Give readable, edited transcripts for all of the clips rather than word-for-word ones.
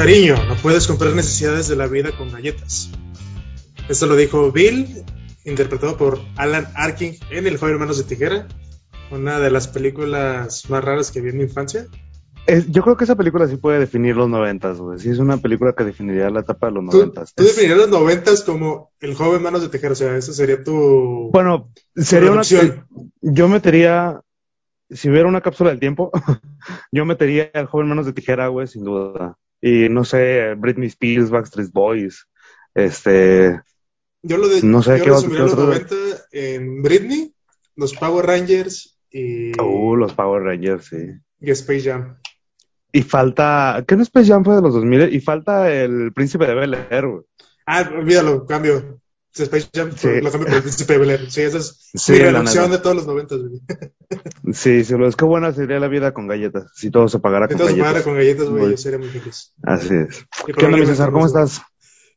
cariño, no puedes comprar necesidades de la vida con galletas. Esto lo dijo Bill, interpretado por Alan Arkin en El Joven Manos de Tijera, una de las películas más raras que vi en mi infancia. Yo creo que esa película sí puede definir los 90s, güey. Sí, es una película que definiría la etapa de los 90s. Tú definirías los 90s como El Joven Manos de Tijera, o sea, esa sería tu... Bueno, sería una... Yo metería... Si hubiera una cápsula del tiempo, yo metería El Joven Manos de Tijera, güey, sin duda. Y no sé, Britney Spears, Backstreet Boys, Yo lo de... No sé, yo qué resumiría los 90 en Britney, los Power Rangers y... los Power Rangers, sí. Y Space Jam. Y falta... ¿Qué no Space Jam fue de los 2000? Y falta El Príncipe de Bel-Air, güey. Ah, olvídalo, cambio. Space Jam, sí. Lo cambio por El Príncipe de Bel-Air. Sí, esa es mi reducción de todos los 90, güey. Sí, sí, es que buena sería la vida con galletas. Si todo se pagara con galletas. Si todo se pagara con galletas, güey, yo sería muy feliz. Así es. ¿Qué onda, mi César? ¿Cómo estás?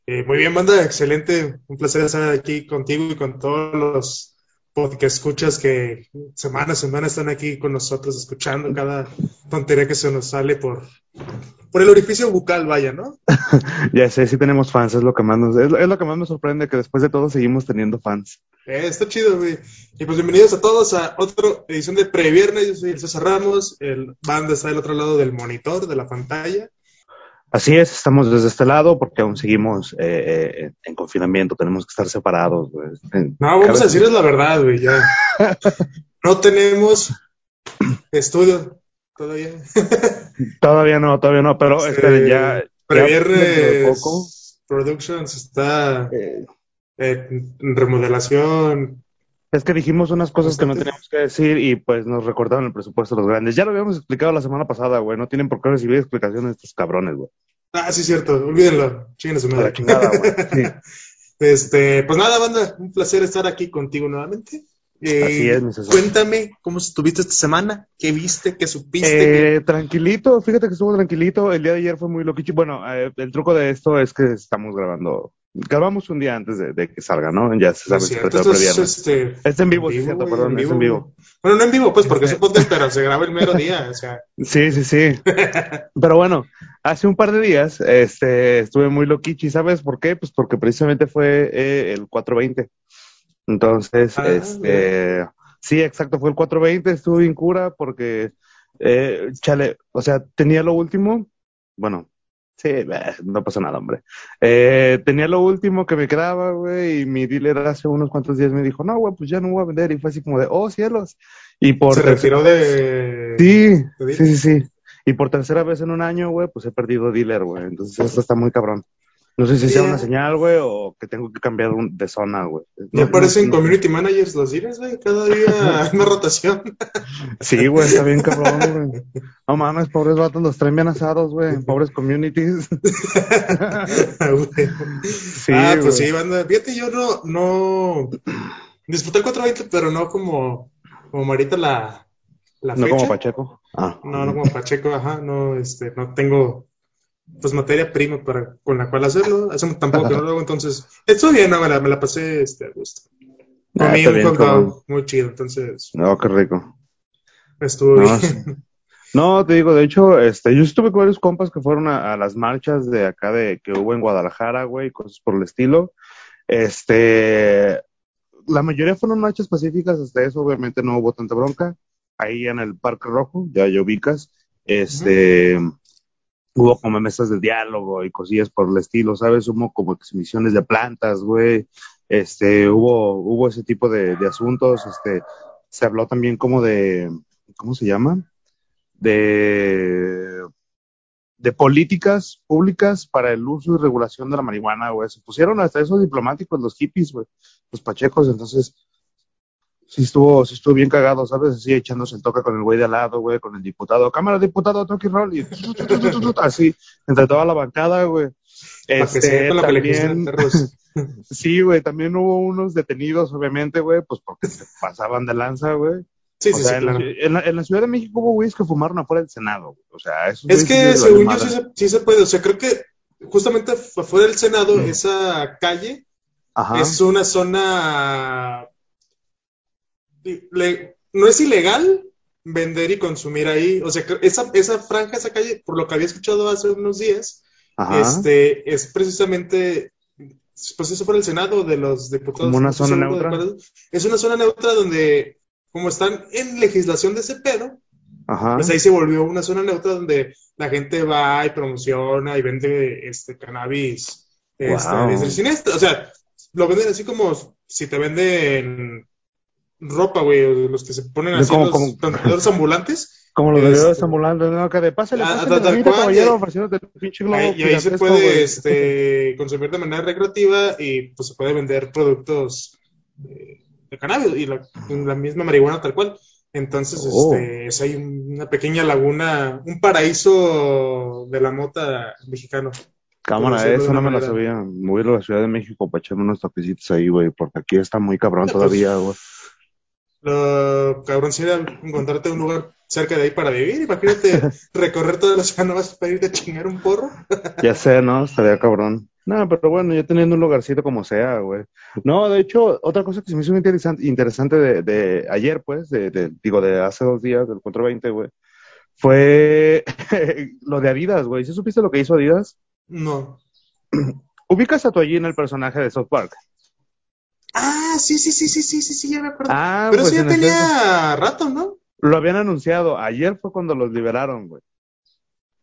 Muy bien, banda, excelente. Un placer estar aquí contigo y con todos los... Porque escuchas que semana a semana están aquí con nosotros escuchando cada tontería que se nos sale por el orificio bucal, vaya, ¿no? Ya sé, sí tenemos fans, es lo que más me sorprende, que después de todo seguimos teniendo fans. Está chido, güey. Y pues bienvenidos a todos a otra edición de Previernes. Yo soy el César Ramos, el banda está del otro lado del monitor, de la pantalla. Así es, estamos desde este lado porque aún seguimos en confinamiento, tenemos que estar separados, güey. Vamos a decirles la verdad, güey, ya. No tenemos estudio todavía. Todavía no, pero ya... Previernes Productions está en remodelación. Es que dijimos unas cosas que no teníamos que decir y pues nos recordaron el presupuesto de los grandes. Ya lo habíamos explicado la semana pasada, güey. No tienen por qué recibir explicaciones de estos cabrones, güey. Ah, sí, cierto. Olvídenlo. Chíguense, madre. La chingada, güey. Sí. Pues nada, banda. Un placer estar aquí contigo nuevamente. Así es, mi César. Cuéntame cómo estuviste esta semana. ¿Qué viste? ¿Qué supiste? Tranquilito. Fíjate que estuvo tranquilito. El día de ayer fue muy loquicho. Bueno, el truco de esto es que estamos grabando... Grabamos un día antes de que salga, ¿no? Ya se sabe. Es en vivo, sí, es cierto, perdón, es en vivo. Bueno, no en vivo, pues, porque es un podcast, pero se graba el mero día, o sea. Sí. Pero bueno, hace un par de días estuve muy loquichi, ¿sabes por qué? Pues porque precisamente fue el 420. Entonces, sí, exacto, fue el 420, estuve en cura porque, chale, o sea, tenía lo último, bueno... Sí, no pasa nada, hombre. Tenía lo último que me quedaba, güey, y mi dealer hace unos cuantos días me dijo, no, güey, pues ya no voy a vender. Y fue así como de, oh, cielos. Y por Se retiró de... Sí. Y por tercera vez en un año, güey, pues he perdido dealer, güey. Entonces esto está muy cabrón. No sé si sea una señal, güey, o que tengo que cambiar de zona, güey. Ya parecen community managers los dealers, güey. Cada día una rotación. Sí, güey, está bien cabrón, güey. No mames, pobres vatos, los traen bien asados, güey. Pobres communities. Sí, pues sí, banda. Fíjate, yo no... Disfruté el 420, pero no como Marita la fecha. No como Pacheco. Ah. No como Pacheco, ajá. No, no tengo... pues materia prima con la cual hacerlo. Hacemos tampoco que no lo hago, entonces estuvo bien, no, me la pasé a gusto. Comí un hot dog muy chido, entonces. No, qué rico. Estuvo bien. Sí. No, te digo, de hecho, yo estuve con varios compas que fueron a las marchas de acá que hubo en Guadalajara, güey, cosas por el estilo. La mayoría fueron marchas pacíficas, hasta eso obviamente no hubo tanta bronca. Ahí en el Parque Rojo, ya ubicas, Hubo como mesas de diálogo y cosillas por el estilo, ¿sabes? Hubo como exhibiciones de plantas, güey. Hubo ese tipo de asuntos. Se habló también como de... ¿Cómo se llama? De políticas públicas para el uso y regulación de la marihuana, güey. Se pusieron hasta esos diplomáticos, los hippies, güey. Los pachecos, entonces... Sí estuvo bien cagado, ¿sabes? Así echándose el toque con el güey de al lado, güey, con el diputado. Cámara, diputado, toque y roll. Y así, entre toda la bancada, güey. También... Sí, güey, también hubo unos detenidos, obviamente, güey, pues porque se pasaban de lanza, güey. Sí, claro. En la Ciudad de México hubo güeyes que fumaron afuera del Senado, güey. O sea, eso es que, según yo, sí se puede. O sea, creo que justamente afuera del Senado, esa calle es una zona... no es ilegal vender y consumir ahí, o sea, esa franja, esa calle, por lo que había escuchado hace unos días, Ajá. Es precisamente, pues eso fue el Senado de los diputados. ¿Como una zona neutra? Es una zona neutra donde, como están en legislación de ese pedo, ajá, pues ahí se volvió una zona neutra donde la gente va y promociona y vende cannabis. Wow. O sea, lo venden así como si te venden ropa, güey, los que se ponen así como vendedores ambulantes. Como los vendedores ambulantes, ¿no? Que de pásale, tal cual, caballero, ofreciéndote el pinche globo. Y ahí se puede consumir de manera recreativa y pues se puede vender productos de cannabis y la misma marihuana tal cual. Entonces, hay una pequeña laguna, un paraíso de la mota mexicano. Cámara, eso no me la sabía. Me voy a la Ciudad de México para echarme unos toquecitos ahí, güey, porque aquí está muy cabrón todavía, güey. Lo cabrón sería encontrarte un lugar cerca de ahí para vivir. Imagínate recorrer todas las canovas para irte a chingar un porro. Ya sé, ¿no? Estaría cabrón. No, pero bueno, yo teniendo un lugarcito como sea, güey. No, de hecho, otra cosa que se me hizo muy interesante de ayer, pues, de hace 2 días, del 420, güey, fue lo de Adidas, güey. ¿Sí supiste lo que hizo Adidas? No. ¿Ubicas a Toallín, el personaje de South Park? Ah, sí, ya me acuerdo. Ah, pero pues eso ya tenía rato, ¿no? Lo habían anunciado. Ayer fue cuando los liberaron, güey.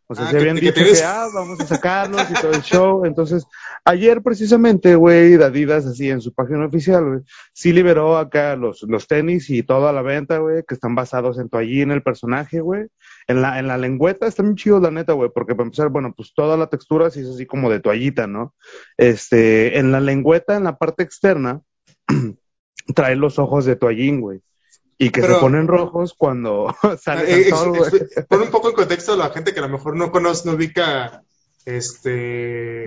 O sea, se habían dicho que vamos a sacarlos y todo el show. Entonces, ayer precisamente, güey, Adidas, así en su página oficial, güey, sí liberó acá los tenis y todo a la venta, güey, que están basados en Toallín, el personaje, güey. En la lengüeta está muy chido, la neta, güey, porque para empezar, bueno, pues toda la textura sí es así como de toallita, ¿no? En la lengüeta, en la parte externa, trae los ojos de Toallín, güey, y que se ponen rojos cuando sale sol, güey. Pon un poco en contexto a la gente que a lo mejor no conoce, no ubica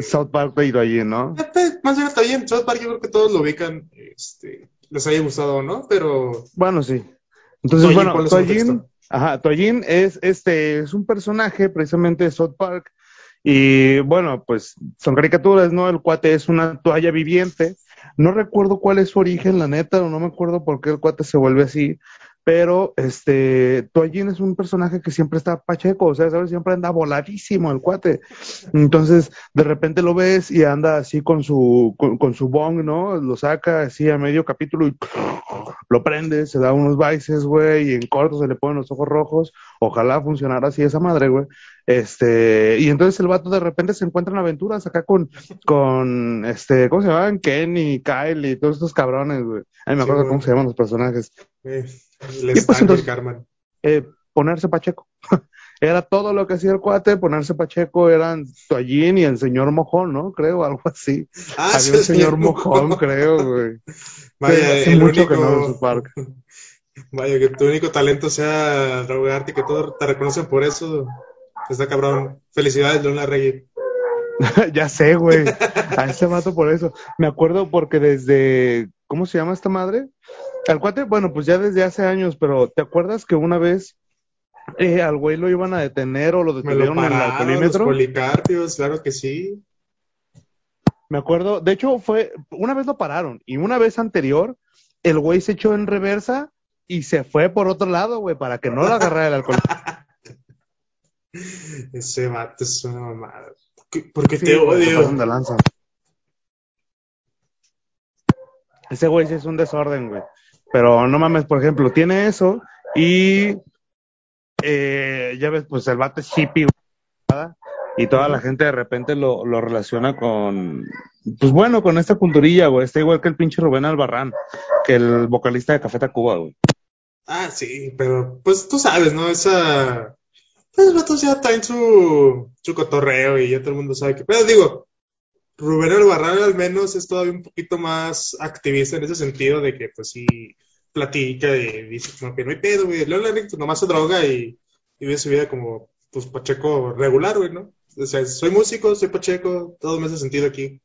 South Park y Toallín, ¿no? Más bien Toallín, South Park yo creo que todos lo ubican, les haya gustado o no, pero... Bueno, sí. Entonces, Toallín, bueno, Toallín es un personaje precisamente de South Park, y bueno, pues son caricaturas, ¿no? El cuate es una toalla viviente. No recuerdo cuál es su origen, la neta, o no me acuerdo por qué el cuate se vuelve así, pero Toallín es un personaje que siempre está pacheco, o sea, ¿sabes? Siempre anda voladísimo el cuate. Entonces, de repente lo ves y anda así con su bong, ¿no? Lo saca así a medio capítulo y lo prende, se da unos vices, güey, y en corto se le ponen los ojos rojos. Ojalá funcionara así esa madre, güey. Y entonces el vato de repente se encuentra en aventuras acá con ¿cómo se llaman? Kenny, Kyle y todos estos cabrones, güey. Ay, me acuerdo cómo se llaman los personajes. Y pues entonces, ponerse pacheco. Era todo lo que hacía el cuate, ponerse pacheco, eran Toallín y el señor mojón, ¿no? Creo, algo así. Había el señor mojón, creo, güey. Vaya, sí, hace mucho único... que no veo su parque. Vaya, que tu único talento sea drogarte y que todos te reconocen por eso. Está cabrón. Felicidades, León Larregui. Ya sé, güey. A ese mato por eso. Me acuerdo porque desde... ¿Cómo se llama esta madre? Al cuate, bueno, pues ya desde hace años, pero ¿te acuerdas que una vez al güey lo iban a detener o lo detuvieron en el alcoholímetro? Los policarpios, claro que sí. Me acuerdo, de hecho fue, una vez lo pararon y una vez anterior el güey se echó en reversa y se fue por otro lado, güey, para que no lo agarrara el alcohol. Ese vato es una mamada. ¿Por qué te odio? Ese güey sí es un desorden, güey. Pero no mames, por ejemplo, tiene eso y ya ves, pues el vato es hippie, güey, y toda la gente de repente lo relaciona con, pues bueno, con esta culturilla, güey. Está igual que el pinche Rubén Albarrán, que el vocalista de Café Tacuba, güey. Ah, sí, pero pues tú sabes, ¿no? Esa... Pues los vatos ya traen su cotorreo y ya todo el mundo sabe que... Pero digo, Rubén Albarrán al menos es todavía un poquito más activista en ese sentido de que pues sí platica y dice como que no hay pedo, güey. León Larregui nomás se droga y vive su vida como pues pacheco regular, güey, ¿no? O sea, soy músico, soy pacheco, todo me hace sentido aquí.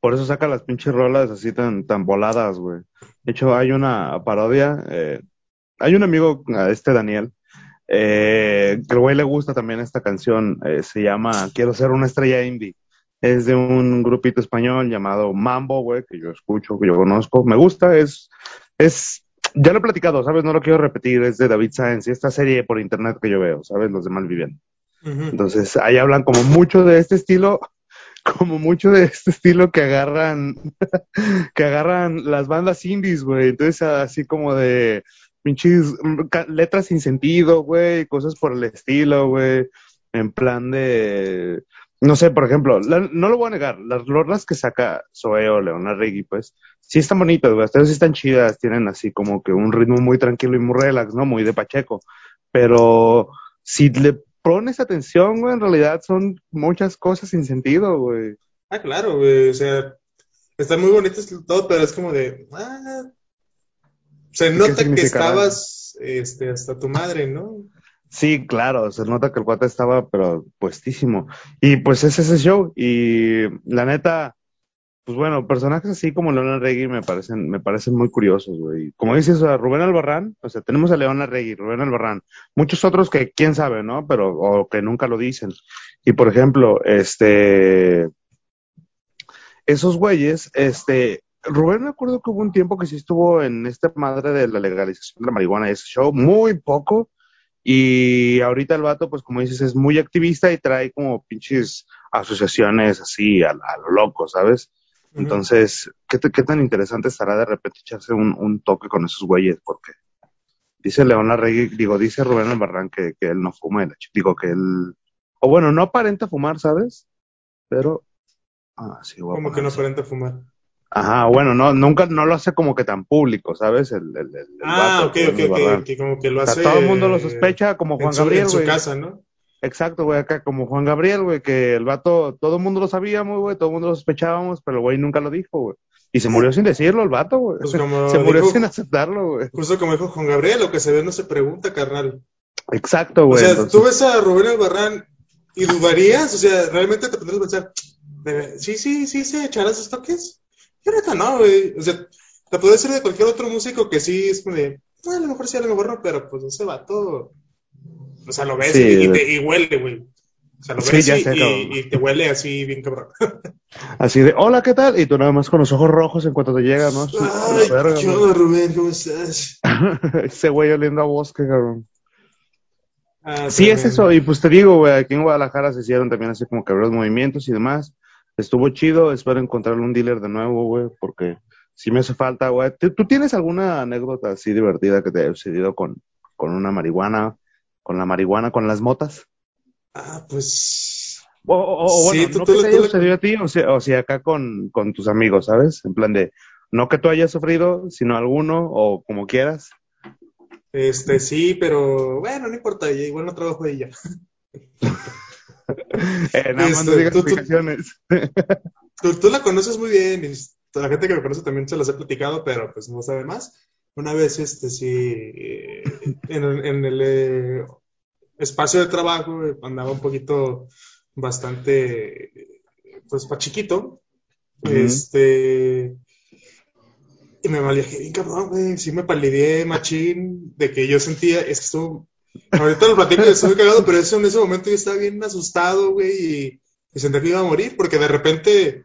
Por eso saca las pinches rolas así tan voladas, güey. De hecho, hay una parodia, hay un amigo, Daniel, que al güey le gusta también esta canción, se llama Quiero ser una estrella indie. Es de un grupito español llamado Mambo, güey, que yo escucho, que yo conozco, me gusta, es ya lo he platicado, ¿sabes? No lo quiero repetir, es de David Sáenz y esta serie por internet que yo veo, ¿sabes? Los de Malviviendo. Entonces ahí hablan como mucho de este estilo, que agarran las bandas indies, güey. Entonces así como de pinches letras sin sentido, güey, cosas por el estilo, güey, en plan de, no sé, por ejemplo, no lo voy a negar, las rolas que saca Zoe o León Larregui, pues, sí están bonitas, güey, sí están chidas, tienen así como que un ritmo muy tranquilo y muy relax, ¿no? Muy de Pacheco, pero si le pones atención, güey, en realidad son muchas cosas sin sentido, güey. Ah, claro, güey, o sea, están muy bonitas todo, pero es como de, se nota que estabas hasta tu madre, ¿no? Sí, claro, se nota que el cuate estaba, pero puestísimo. Y pues es ese show. Y la neta, pues bueno, personajes así como León Larregui me parecen muy curiosos, güey. Como dices, Rubén Albarrán, o sea, tenemos a León Larregui, Rubén Albarrán. Muchos otros que quién sabe, ¿no? Pero, o que nunca lo dicen. Y por ejemplo, esos güeyes, Rubén, me acuerdo que hubo un tiempo que sí estuvo en esta madre de la legalización de la marihuana y ese show, muy poco. Y ahorita el vato, pues como dices, es muy activista y trae como pinches asociaciones así a lo loco, ¿sabes? Uh-huh. Entonces, ¿qué tan interesante estará de repente echarse un toque con esos güeyes? Porque dice León Larregui, dice Rubén Albarrán que él no fuma, que él, o bueno, no aparenta fumar, ¿sabes? Pero, sí, guapo. ¿Cómo que no aparenta fumar? Ajá, bueno, no lo hace como que tan público, ¿sabes? El vato, como que lo hace... O sea, todo el mundo lo sospecha, como Juan Gabriel, güey. En su casa, ¿no? Exacto, güey, acá como Juan Gabriel, güey, que el vato, todo el mundo lo sabíamos, güey, todo el mundo lo sospechábamos, pero el güey nunca lo dijo, güey. Y se murió sin decirlo el vato, güey. Pues se murió sin aceptarlo, güey. Justo como dijo Juan Gabriel, lo que se ve no se pregunta, carnal. Exacto, güey. O sea, entonces... tú ves a Rubén Albarrán y dudarías, o sea, realmente te pondrías a pensar, sí, se echarás esos toques. Yo creo que no, güey. O sea, te puede ser de cualquier otro músico que sí es como de, a lo mejor sí, a lo mejor no, pero pues ese vato, o sea, lo ves sí, y huele, güey. O sea, lo ves sí, y te huele así bien cabrón. Así de, hola, ¿qué tal? Y tú nada más con los ojos rojos en cuanto te llega, ¿no? Ay, qué onda, Rubén, ¿cómo estás? Ese güey oliendo a bosque, cabrón. Sí, es eso. Y pues te digo, güey, aquí en Guadalajara se hicieron también así como que los movimientos y demás. Estuvo chido, espero encontrarle un dealer de nuevo, güey, porque sí me hace falta, güey. ¿Tú tienes alguna anécdota así divertida que te haya sucedido con una marihuana, con las motas? Ah, pues... sí, bueno, no que te haya sucedido a ti, o sea, acá con tus amigos, ¿sabes? En plan de, no que tú hayas sufrido, sino alguno, o como quieras. Sí, pero bueno, no importa, igual no trabajo de ella. Nada más no digas explicaciones. Tú la conoces muy bien y toda la gente que me conoce también se las he platicado, pero pues no sabe más. Una vez, en el espacio de trabajo andaba un poquito bastante, pues, pa' chiquito. Uh-huh. Y me malviajé bien cabrón, güey. Sí me palideé, machín, de que yo sentía, es que estuvo... Ahorita lo platico y estoy cagado, pero en ese momento yo estaba bien asustado, güey, y sentía que iba a morir, porque de repente,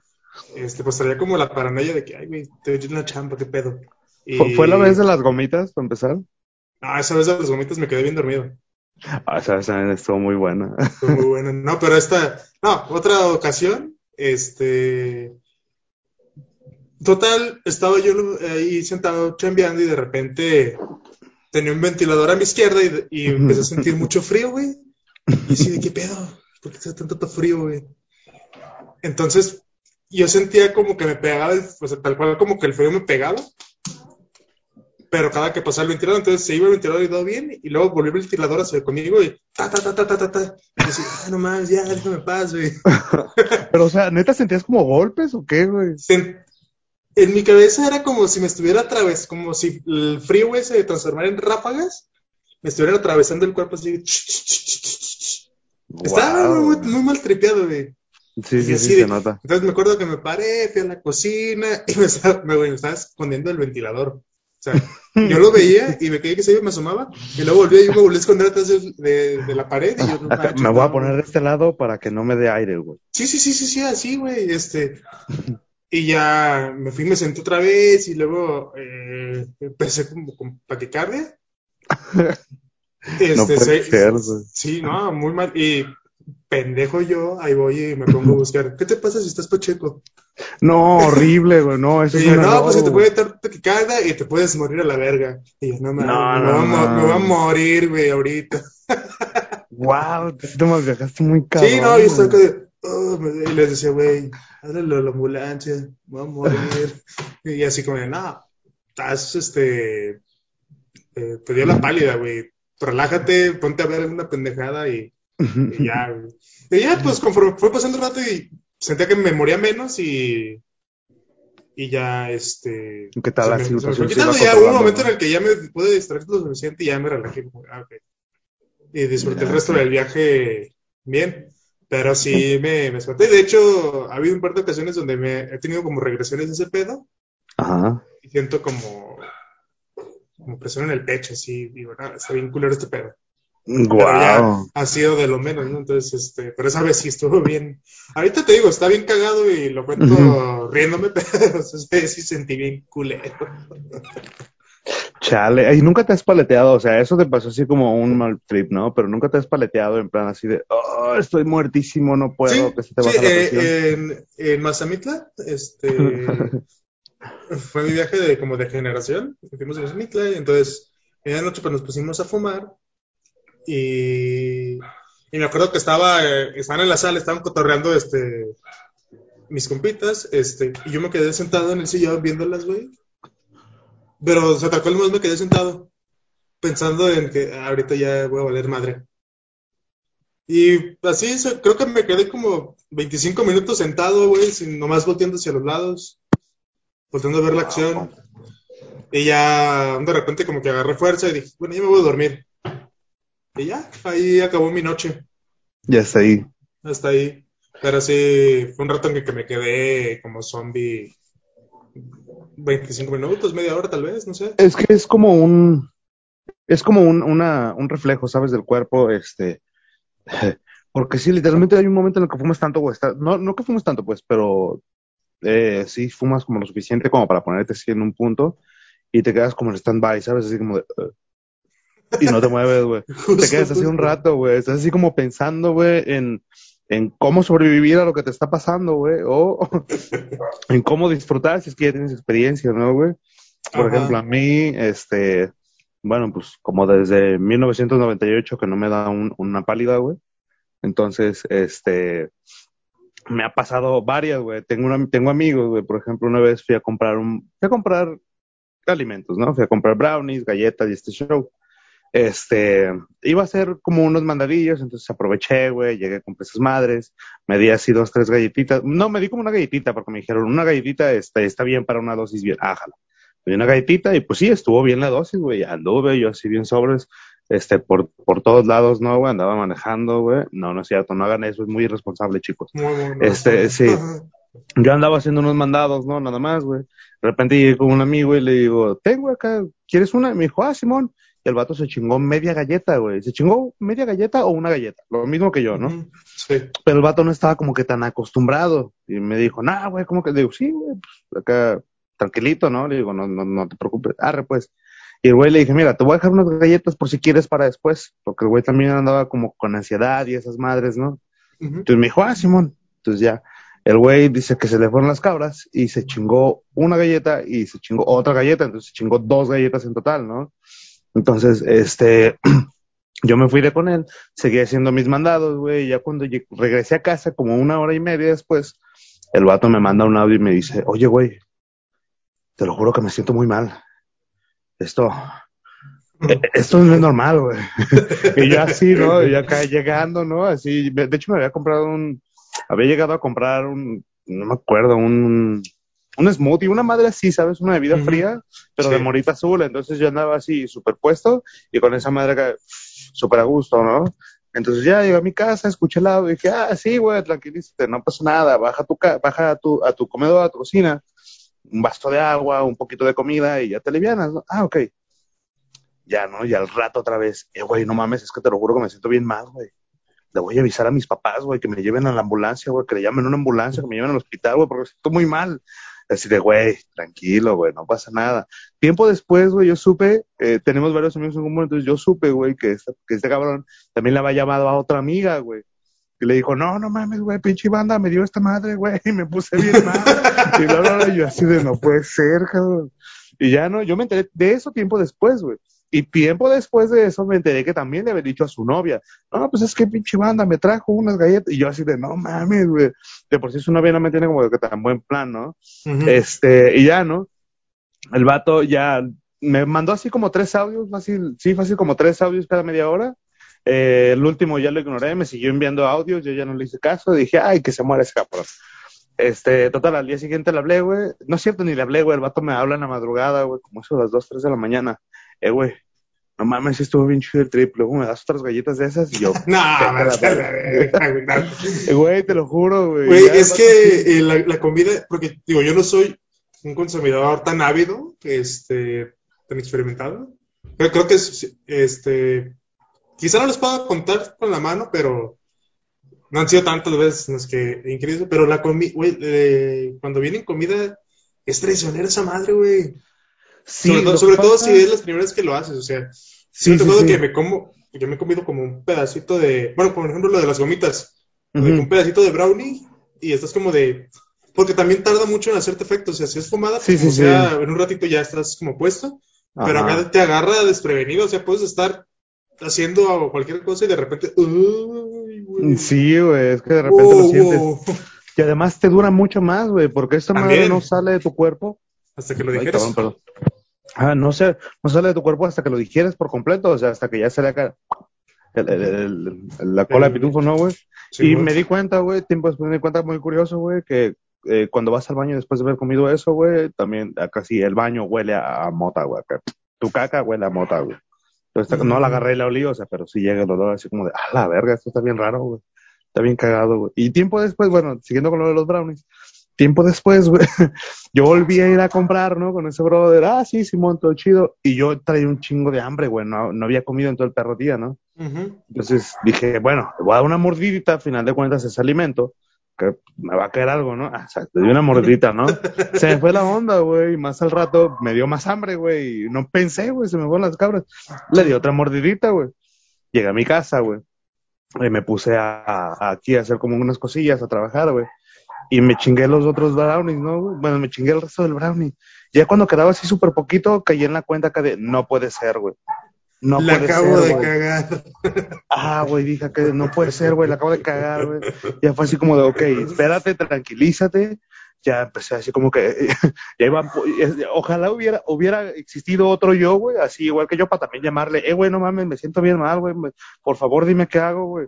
pues traía como la paranoia de que, ay, güey, te voy a una chamba, qué pedo. Y... ¿Fue la vez de las gomitas, para empezar? Ah, esa vez de las gomitas me quedé bien dormido. Ah, esa vez también estuvo muy buena. Estuvo muy buena. No, pero otra ocasión, total, estaba yo ahí sentado chambeando y de repente... Tenía un ventilador a mi izquierda y empecé a sentir mucho frío, güey. Y así de, ¿qué pedo? ¿Por qué está tanto frío, güey? Entonces, yo sentía como que me pegaba, o sea, tal cual como que el frío me pegaba. Pero cada que pasaba el ventilador, entonces se iba el ventilador y todo bien. Y luego volvió el ventilador a subir conmigo y ta. Y así, no mames, ya, déjame paz, güey. Pero, o sea, ¿neta sentías como golpes o qué, güey? En mi cabeza era como si me estuviera como si el frío, güey, se transformara en ráfagas, me estuvieran atravesando el cuerpo así. Wow. Estaba muy, muy mal tripeado, güey. Sí, se nota. Entonces me acuerdo que me paré, fui a la cocina y me estaba escondiendo el ventilador. O sea, yo lo veía y me creí que se me asomaba y luego volví y yo me volví a esconder atrás de la pared. Y yo, me voy a poner de este lado para que no me dé aire, güey. Sí, así, güey, Y ya me fui, me senté otra vez y luego empecé como con taquicardia. No puede ser. Sí, no, muy mal. Y pendejo yo, ahí voy y me pongo a buscar. ¿Qué te pasa si estás pacheco? No, horrible, güey, no, eso y es yo, no, pues que te puede dar taquicardia y te puedes morir a la verga. Y yo, no, me voy a morir, güey, ahorita. Wow, te me viajaste muy cabrón. Sí, no, yo estaba que... Oh, y les decía, güey, háblalo a la ambulancia, voy a morir. Y así como, no, estás, te dio la pálida, güey. Relájate, ponte a ver una pendejada y ya, güey. Y ya, pues, conforme fue pasando el rato y sentía que me moría menos y ya, ¿qué tal la situación? Ya hubo un momento en el que ya me pude distraer lo suficiente y ya me relajé. Okay. Y disfruté el resto del viaje bien. Pero sí me espanté. De hecho, ha habido un par de ocasiones donde me he tenido como regresiones de ese pedo. Ajá. Y siento como presión en el pecho, así. Digo, nada, está bien culero este pedo. Wow. Ha sido de lo menos, ¿no? Entonces, pero esa vez sí estuvo bien. Ahorita te digo, está bien cagado y lo cuento riéndome, pero sí sentí bien culero. Chale, y nunca te has paleteado, o sea, eso te pasó así como un mal trip, ¿no? Pero nunca te has paleteado en plan así de, oh, estoy muertísimo, no puedo, sí, que se te baja la presión. En Mazamitla, fue mi viaje de generación, fuimos a Mazamitla, y entonces, en la noche pues nos pusimos a fumar, y me acuerdo que estaban en la sala, estaban cotorreando, mis compitas, y yo me quedé sentado en el sillón viéndolas, güey. Pero se atacó el más, me quedé sentado, pensando en que ahorita ya voy a valer madre. Y así, creo que me quedé como 25 minutos sentado, güey, nomás volteando hacia los lados, volteando a ver la acción. Y ya, de repente, como que agarré fuerza y dije, bueno, ya me voy a dormir. Y ya, ahí acabó mi noche. Ya está ahí. Hasta ahí. Pero sí, fue un rato en que me quedé como zombie... 25 minutos, media hora tal vez, no sé. Es que es como un reflejo, ¿sabes? Del cuerpo, porque sí, literalmente hay un momento en el que fumas tanto, o no que fumas tanto, pues, pero sí fumas como lo suficiente como para ponerte así en un punto y te quedas como en stand-by, ¿sabes? Así como de... y no te mueves, güey. Te quedas así un rato, güey. Estás así como pensando, güey, en cómo sobrevivir a lo que te está pasando, güey, o en cómo disfrutar si es que ya tienes experiencia, ¿no, güey? Por ejemplo, a mí, bueno, pues como desde 1998 que no me da una pálida, güey, entonces, me ha pasado varias, güey, tengo amigos, güey, por ejemplo, una vez fui a comprar alimentos, ¿no? Fui a comprar brownies, galletas y este show. Iba a hacer como unos mandadillos, entonces aproveché, güey, llegué con esas madres, me di así 2, 3 galletitas, no, me di como una galletita, porque me dijeron, una galletita está bien para una dosis bien, ájala, me di una galletita y pues sí, estuvo bien la dosis, güey, anduve yo así bien sobres, por todos lados, no, güey, andaba manejando, güey, no es cierto, no hagan eso, es muy irresponsable, chicos, no, sí, yo andaba haciendo unos mandados, no, nada más, güey, de repente llegué con un amigo y le digo, tengo acá, ¿quieres una? Y me dijo, ah, simón. Y el vato se chingó media galleta, güey. Se chingó media galleta o una galleta. Lo mismo que yo, ¿no? Uh-huh. Sí. Pero el vato no estaba como que tan acostumbrado. Y me dijo, nah, güey, ¿cómo que? Le digo, sí, güey, pues acá tranquilito, ¿no? Le digo, no te preocupes. Arre, pues. Y el güey le dije, mira, te voy a dejar unas galletas por si quieres para después. Porque el güey también andaba como con ansiedad y esas madres, ¿no? Uh-huh. Entonces me dijo, ah, simón. Entonces ya. El güey dice que se le fueron las cabras y se chingó una galleta y se chingó otra galleta. Entonces se chingó 2 galletas en total, ¿no? Entonces, yo me fui de con él, seguí haciendo mis mandados, güey, y ya cuando regresé a casa, como una hora y media después, el vato me manda un audio y me dice, oye, güey, te lo juro que me siento muy mal. Esto no es normal, güey. Y yo así, ¿no? Yo acá llegando, ¿no? Así, de hecho me había llegado a comprar no me acuerdo, un smoothie, una madre así, ¿sabes? Una bebida fría, pero sí, de morita azul. Entonces yo andaba así superpuesto y con esa madre acá, súper a gusto, ¿no? Entonces ya llegué a mi casa, escuché el audio y dije, ah, sí, güey, tranquilízate, no pasa nada, baja a tu comedor, a tu cocina, un vaso de agua, un poquito de comida y ya te alivianas, ¿no? Ah, ok. Ya, ¿no? Y al rato otra vez, güey, no mames, es que te lo juro que me siento bien mal, güey. Le voy a avisar a mis papás, güey, que me lleven a la ambulancia, güey, que le llamen a una ambulancia, que me lleven al hospital, güey, porque me siento muy mal. Así de, güey, tranquilo, güey, no pasa nada. Tiempo después, güey, yo supe, tenemos varios amigos en común, entonces yo supe, güey, que este cabrón también le había llamado a otra amiga, güey. Y le dijo, no, no mames, güey, pinche banda me dio esta madre, güey, y me puse bien mal. Y bla, bla, bla, y yo así de, no puede ser, cabrón. Y ya no, yo me enteré de eso tiempo después, güey. Y tiempo después de eso me enteré que también le había dicho a su novia, no, pues es que pinche banda me trajo unas galletas. Y yo así de, no mames, güey. De por sí su novia no me tiene como que tan buen plan, ¿no? Uh-huh. Y ya, ¿no? El vato ya me mandó así como 3 audios, fácil como 3 audios cada media hora. El último ya lo ignoré, me siguió enviando audios, yo ya no le hice caso, dije, ay, que se muera ese cabrón. Total, al día siguiente le hablé, güey, no es cierto, ni le hablé, güey, el vato me habla en la madrugada, güey, como eso a las 2, 3 de la mañana, güey, no mames, estuvo bien chido el triple, güey, me das otras galletas de esas y yo... no, güey, te lo juro, güey. Güey, es que la comida, porque, digo, yo no soy un consumidor tan ávido, tan experimentado, pero creo que es, quizá no les pueda contar con la mano, pero no han sido tantas veces en las que increíble, pero la comida, güey, cuando vienen comida, es traicionera esa madre, güey. Sí, sobre todo si es las primeras que lo haces, o sea, sobre todo. Yo me he comido como un pedacito de, bueno, por ejemplo, lo de las gomitas, uh-huh. Un pedacito de brownie, y estás como de, porque también tarda mucho en hacerte efecto, o sea, si es fumada, en un ratito ya estás como puesto, ajá. Pero acá te agarra desprevenido, o sea, puedes estar haciendo cualquier cosa y de repente güey. Sí, güey, es que de repente lo sientes. Y además te dura mucho más, güey, porque esta madre no sale de tu cuerpo hasta que lo digieres. Ay, cabrón, no sale de tu cuerpo hasta que lo digieres por completo, o sea, hasta que ya sale acá la cola de pitufo, ¿no, güey? Sí, y me di cuenta, güey, tiempo después me di cuenta, muy curioso, güey, que cuando vas al baño después de haber comido eso, güey, también acá sí, el baño huele a mota, güey, tu caca huele a mota, güey. Entonces, no la agarré y la olí, o sea, pero sí llega el olor así como de, ah, la verga, esto está bien raro, güey. Está bien cagado, güey. Y tiempo después, bueno, siguiendo con lo de los brownies, tiempo después, güey, yo volví a ir a comprar, ¿no? Con ese brother, sí, Simón, todo chido. Y yo traía un chingo de hambre, güey, no había comido en todo el perro día, ¿no? Uh-huh. Entonces dije, bueno, le voy a dar una mordidita, al final de cuentas es alimento, que me va a caer algo, ¿no? O sea, le di una mordidita, ¿no? Se me fue la onda, güey, y más al rato me dio más hambre, güey, y no pensé, güey, se me fueron las cabras. Le di otra mordidita, güey. Llegué a mi casa, güey, y me puse a aquí a hacer como unas cosillas, a trabajar, güey, y me chingué los otros brownies, ¿no? Bueno, me chingué el resto del brownie. Ya cuando quedaba así súper poquito, caí en la cuenta acá de, no puede ser, güey. No la puede acabo ser, de wey. Cagar. Güey, dije que no puede ser, güey, la acabo de cagar, güey. Ya fue así como de, okay, espérate, tranquilízate. Ya empecé así como que, ya iba, ojalá hubiera existido otro yo, güey, así igual que yo, para también llamarle, güey, no mames, me siento bien mal, güey, por favor dime qué hago, güey.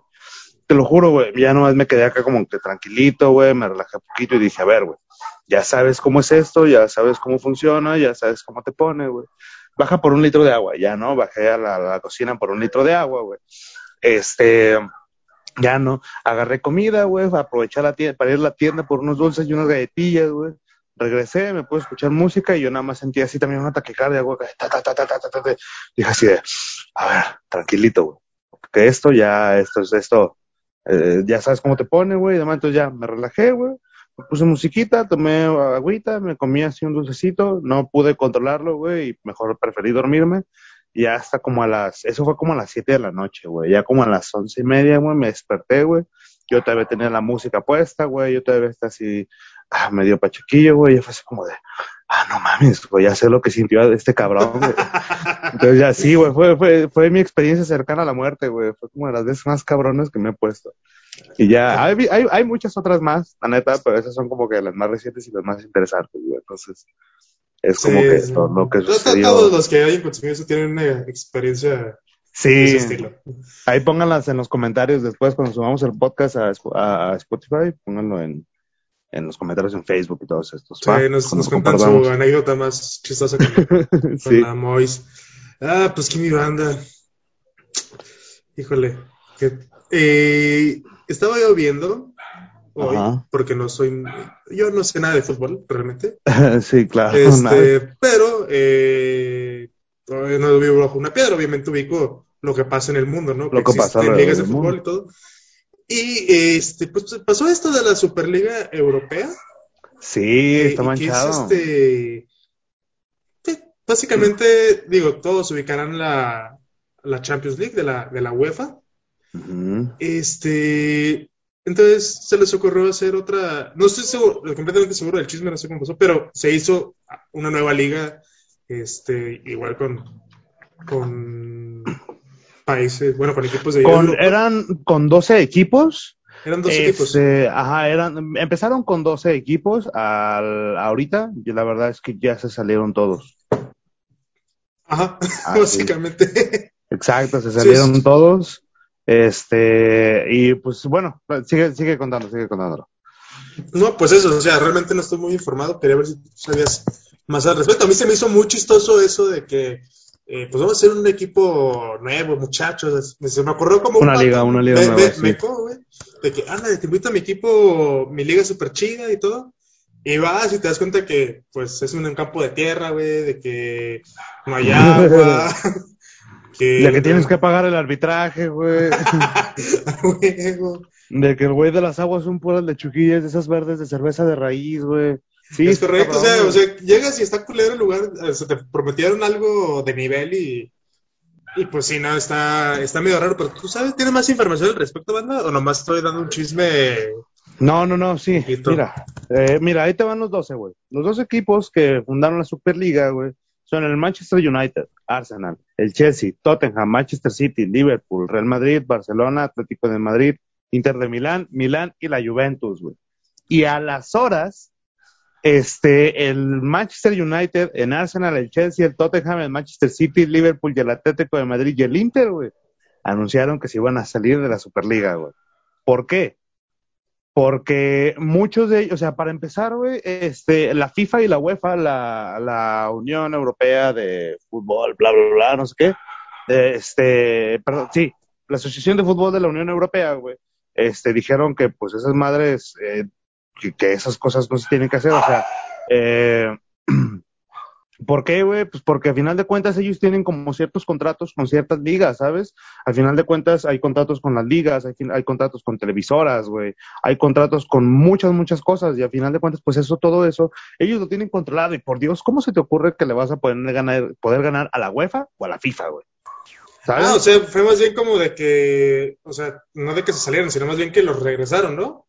Te lo juro, güey, ya nomás me quedé acá como que tranquilito, güey, me relajé un poquito y dije, a ver, güey, ya sabes cómo es esto, ya sabes cómo funciona, ya sabes cómo te pone, güey. Baja por 1 litro de agua, ya, ¿no? Bajé a la cocina por 1 litro de agua, güey. Ya, ¿no? Agarré comida, güey, aproveché la tienda, para ir a la tienda por unos dulces y unas galletillas, güey. Regresé, me pude escuchar música y yo nada más sentía así también una taquicardia, güey. Dije así de, a ver, tranquilito, güey. Porque esto es esto. Ya sabes cómo te pone, güey. Y demás, entonces ya me relajé, güey. Me puse musiquita, tomé agüita, me comí así un dulcecito, no pude controlarlo, güey, y mejor preferí dormirme. Y hasta eso fue como a las 7 de la noche, güey, ya como a las 11:30, güey, me desperté, güey. Yo todavía tenía la música puesta, güey, yo todavía estaba así, medio pachequillo, güey, ya fue así como de, no mames, güey, ya sé lo que sintió este cabrón, güey. Entonces ya sí, güey, fue mi experiencia cercana a la muerte, güey, fue como de las veces más cabronas que me he puesto. Y ya, hay muchas otras más, la neta, pero esas son como que las más recientes y las más interesantes, güey. Entonces, es como que esto, lo que sucedió. Todos los que hayan consumido eso tienen una experiencia de ese estilo. Ahí pónganlas en los comentarios después, cuando subamos el podcast a Spotify, pónganlo en los comentarios en Facebook y todos estos. Sí, nos cuentan su anécdota más chistosa con la Mois. Pues que mi banda. Híjole, que... estaba yo viendo hoy, ajá, porque yo no sé nada de fútbol realmente. Sí, claro. Pero no vivo bajo una piedra, obviamente ubico lo que pasa en el mundo, ¿no? Lo que pasa en ligas de fútbol y todo. Y pues pasó esto de la Superliga Europea. Sí, está manchado. Que es básicamente, digo, todos ubicarán la Champions League de la UEFA. Entonces se les ocurrió hacer otra, no estoy seguro, completamente seguro del chisme, no sé cómo pasó, pero se hizo una nueva liga, igual con países, bueno, con equipos de Europa. Eran con 12 equipos. Eran 12 equipos. Ajá, empezaron con 12 equipos, ahorita, y la verdad es que ya se salieron todos. Ajá, básicamente. Exacto, se salieron todos. Y pues bueno, sigue contándolo. No, pues eso, o sea, realmente no estoy muy informado, quería ver si sabías más al respecto. A mí se me hizo muy chistoso eso de que, pues vamos a hacer un equipo nuevo, muchachos. Se me ocurrió como una liga nueva. Güey, de que, anda, te invito a mi equipo, mi liga super chida y todo. Y vas y te das cuenta que, pues, es un campo de tierra, güey, de que no hay agua. La que tienes que pagar el arbitraje, güey. De que el güey de las aguas son puras lechuguillas, de esas verdes de cerveza de raíz, güey. Sí, es correcto, cabrón, o sea, llegas y está culero el lugar, se te prometieron algo de nivel y pues sí, no, está medio raro, pero tú sabes, ¿tienes más información al respecto, banda? ¿O nomás estoy dando un chisme? No, sí, mira, ahí te van los 12, güey. Los 12 equipos que fundaron la Superliga, güey, son el Manchester United, Arsenal, el Chelsea, Tottenham, Manchester City, Liverpool, Real Madrid, Barcelona, Atlético de Madrid, Inter de Milán y la Juventus, güey. Y a las horas, el Manchester United, en Arsenal, el Chelsea, el Tottenham, el Manchester City, Liverpool y el Atlético de Madrid y el Inter, güey, anunciaron que se iban a salir de la Superliga, güey. ¿Por qué? Porque muchos de ellos, o sea, para empezar, güey, la FIFA y la UEFA, la Unión Europea de Fútbol, bla, bla, bla, no sé qué, perdón, sí, la Asociación de Fútbol de la Unión Europea, güey, dijeron que, pues, esas madres, que esas cosas no se tienen que hacer, o sea, ¿por qué, güey? Pues porque al final de cuentas ellos tienen como ciertos contratos con ciertas ligas, ¿sabes? Al final de cuentas hay contratos con las ligas, hay contratos con televisoras, güey, hay contratos con muchas, muchas cosas, y al final de cuentas, pues todo eso, ellos lo tienen controlado, y por Dios, ¿cómo se te ocurre que le vas a poder ganar a la UEFA o a la FIFA, güey? ¿Sabes? Ah, o sea, fue más bien como de que, o sea, no de que se salieron, sino más bien que los regresaron, ¿no?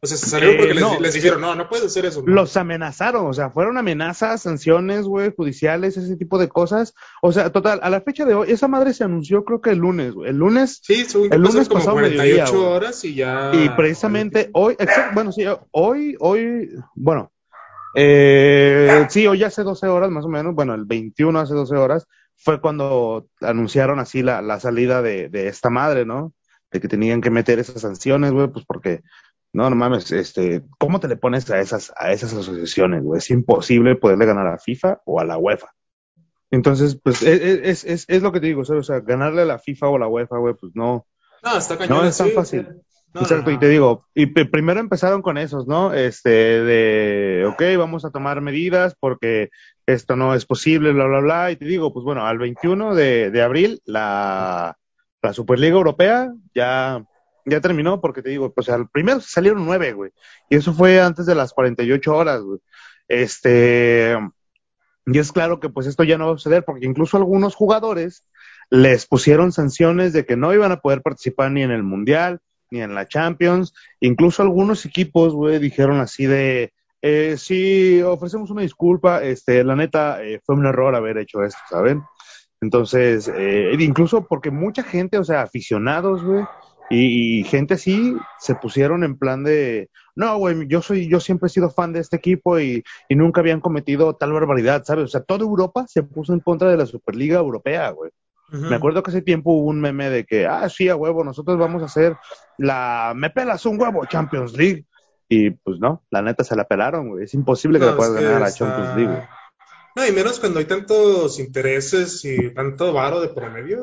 O sea, se salieron porque les dijeron, no puedes hacer eso. ¿No? Los amenazaron, o sea, fueron amenazas, sanciones, güey, judiciales, ese tipo de cosas. O sea, total, a la fecha de hoy, esa madre se anunció creo que el lunes, güey. Sí, el lunes pasado como 48 horas y ya... Y precisamente hoy, hoy hace 12 horas más o menos, bueno, el 21 hace 12 horas, fue cuando anunciaron así la salida de esta madre, ¿no? De que tenían que meter esas sanciones, güey, pues porque... No mames, ¿cómo te le pones a esas asociaciones, güey? Es imposible poderle ganar a FIFA o a la UEFA. Entonces, pues, es lo que te digo, ¿sabes? O sea, ganarle a la FIFA o a la UEFA, güey, pues no. No, está cañón. No es tan fácil. No, exacto, no. Y te digo, y primero empezaron con esos, ¿no? Vamos a tomar medidas porque esto no es posible, bla, bla, bla. Y te digo, pues bueno, al 21 de abril, la Superliga Europea ya terminó, porque te digo, pues al primero salieron 9, güey, y eso fue antes de las 48 horas, güey. Y es claro que pues esto ya no va a suceder, porque incluso algunos jugadores les pusieron sanciones de que no iban a poder participar ni en el Mundial, ni en la Champions, incluso algunos equipos, güey, dijeron así de, sí, ofrecemos una disculpa, la neta, fue un error haber hecho esto, ¿saben? Entonces, incluso porque mucha gente, o sea, aficionados, güey, y gente así se pusieron en plan de, no, güey, yo siempre he sido fan de este equipo y nunca habían cometido tal barbaridad, ¿sabes? O sea, toda Europa se puso en contra de la Superliga Europea, güey. Uh-huh. Me acuerdo que hace tiempo hubo un meme de que, sí, a huevo, nosotros vamos a hacer me pelas un huevo, Champions League. Y pues no, la neta se la pelaron, güey. Es imposible que la puedas ganar a la Champions League, güey. No, y menos cuando hay tantos intereses y tanto varo de promedio,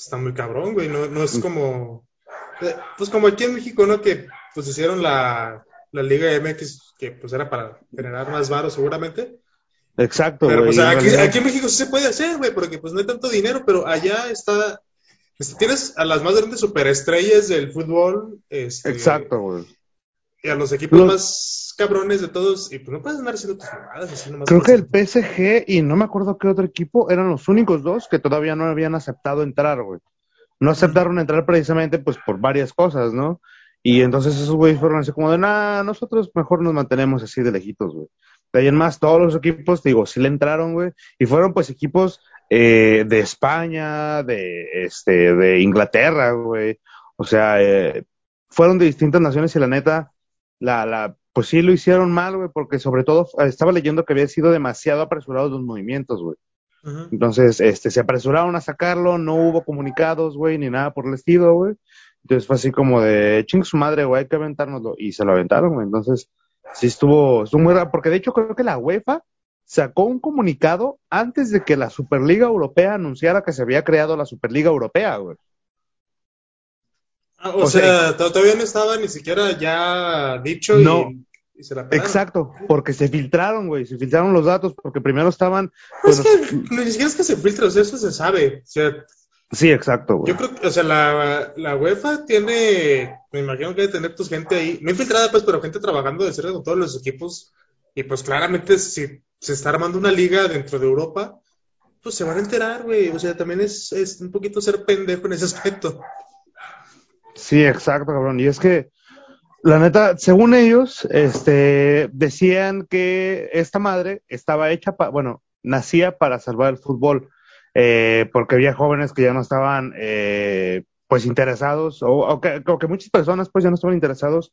Está muy cabrón, güey, no es como... Pues como aquí en México, ¿no? Que pues hicieron la Liga MX, que pues era para generar más varo seguramente. Exacto, pero, güey. Pero pues aquí en México sí se puede hacer, güey, porque pues no hay tanto dinero, pero allá está... Tienes a las más grandes superestrellas del fútbol. Exacto, güey. Y a los equipos más cabrones de todos, y pues no puedes andar haciendo tus jugadas así nomás. Creo que el PSG y no me acuerdo qué otro equipo eran los únicos dos que todavía no habían aceptado entrar, güey. no aceptaron entrar precisamente pues por varias cosas, ¿no? Y entonces esos güeyes fueron así como de, nah, nosotros mejor nos mantenemos así de lejitos, güey. De ahí en más, todos los equipos, te digo, sí le entraron, güey, y fueron pues equipos de España, de Inglaterra, güey. O sea, fueron de distintas naciones y la neta, pues sí lo hicieron mal, güey, porque sobre todo estaba leyendo que había sido demasiado apresurados los movimientos, güey. Uh-huh. Entonces, se apresuraron a sacarlo, no hubo comunicados, güey, ni nada por el estilo, güey. Entonces fue así como de, ching su madre, güey, hay que aventárnoslo. Y se lo aventaron, güey. Entonces, sí estuvo muy raro. Porque de hecho creo que la UEFA sacó un comunicado antes de que la Superliga Europea anunciara que se había creado la Superliga Europea, güey. Ah, o sea, todavía no estaba ni siquiera ya dicho no, y se la pelaron. Exacto, porque se filtraron, güey, se filtraron los datos, porque primero estaban... Pues, es que ni siquiera es que se filtra, o sea, eso se sabe. O sea, sí, exacto, güey. Yo creo que, o sea, la UEFA tiene, me imagino que debe tener pues gente ahí, no infiltrada pues, pero gente trabajando de cerca con todos los equipos, y pues claramente si se está armando una liga dentro de Europa, pues se van a enterar, güey, o sea, también es un poquito ser pendejo en ese aspecto. Sí, exacto, cabrón. Y es que, la neta, según ellos, decían que esta madre estaba hecha para, bueno, nacía para salvar el fútbol, porque había jóvenes que ya no estaban, pues, interesados, o que muchas personas, pues, ya no estaban interesados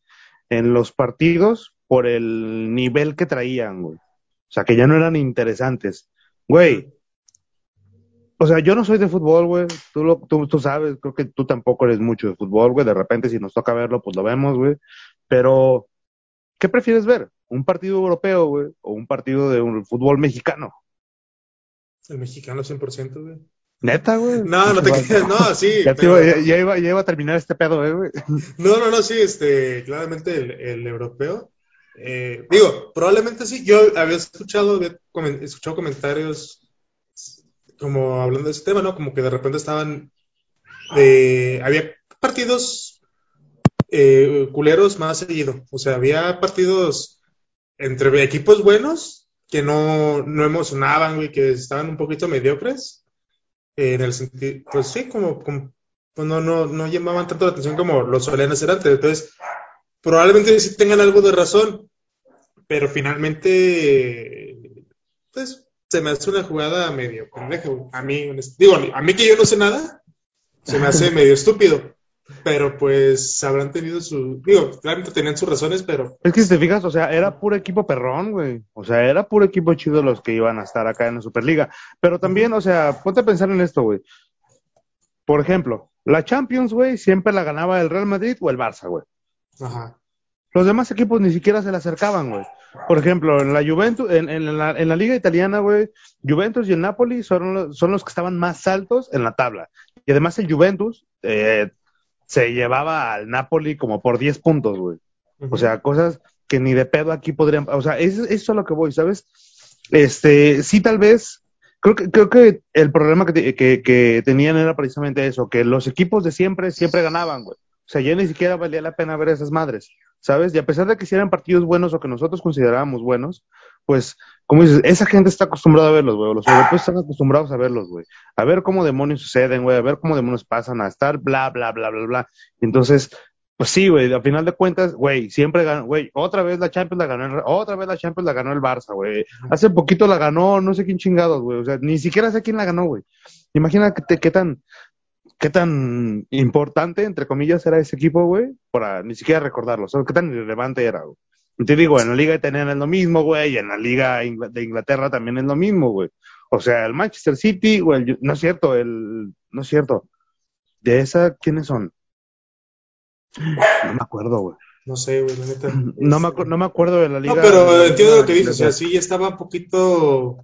en los partidos por el nivel que traían, güey. O sea, que ya no eran interesantes. Güey. O sea, yo no soy de fútbol, güey, tú sabes, creo que tú tampoco eres mucho de fútbol, güey, de repente si nos toca verlo, pues lo vemos, güey, pero, ¿qué prefieres ver? ¿Un partido europeo, güey, o un partido de un fútbol mexicano? El mexicano 100%, güey. ¿Neta, güey? No te creas, no, sí. Ya iba a terminar este pedo, güey. No, sí, claramente el europeo. Digo, probablemente sí, yo había escuchado comentarios... como hablando de ese tema, ¿no? Como que de repente estaban... había partidos culeros más seguido. O sea, había partidos entre equipos buenos que no emocionaban, güey, que estaban un poquito mediocres. En el sentido... Pues sí, como no llamaban tanto la atención como los solían hacer antes. Entonces, probablemente sí tengan algo de razón. Pero finalmente... Pues... se me hace una jugada medio pendeja, güey. A mí que yo no sé nada, se me hace medio estúpido. Pero pues habrán tenido claramente tenían sus razones, pero... Es que si te fijas, o sea, era puro equipo perrón, güey. O sea, era puro equipo chido los que iban a estar acá en la Superliga. Pero también, o sea, ponte a pensar en esto, güey. Por ejemplo, la Champions, güey, siempre la ganaba el Real Madrid o el Barça, güey. Ajá. Los demás equipos ni siquiera se le acercaban, güey. Por ejemplo, en la Juventus, en la liga italiana, güey, Juventus y el Napoli son los que estaban más altos en la tabla. Y además el Juventus se llevaba al Napoli como por 10 puntos, güey. Uh-huh. O sea, cosas que ni de pedo aquí podrían... O sea, eso es a lo que voy, ¿sabes? Sí, tal vez... Creo que el problema que tenían era precisamente eso, que los equipos de siempre ganaban, güey. O sea, ya ni siquiera valía la pena ver a esas madres, ¿sabes? Y a pesar de que si eran partidos buenos o que nosotros considerábamos buenos, pues, como dices, esa gente está acostumbrada a verlos, güey. Los europeos están acostumbrados a verlos, güey. A ver cómo demonios suceden, güey. A ver cómo demonios pasan a estar, bla, bla, bla, bla, bla. Entonces, pues sí, güey. Al final de cuentas, güey, siempre ganó, güey. Otra vez la Champions la ganó el Barça, güey. Hace poquito la ganó, no sé quién chingados, güey. O sea, ni siquiera sé quién la ganó, güey. Imagínate qué tan importante, entre comillas, era ese equipo, güey, para ni siquiera recordarlo, o sea, qué tan irrelevante era, güey. Y te digo, en la Liga italiana es lo mismo, güey, y en la Liga de Inglaterra también es lo mismo, güey. O sea, el Manchester City, güey, no es cierto. ¿De esa quiénes son? No me acuerdo, güey. No sé, güey, la neta. No me acuerdo de la Liga. No, pero entiendo lo que dices, o sea, sí estaba un poquito...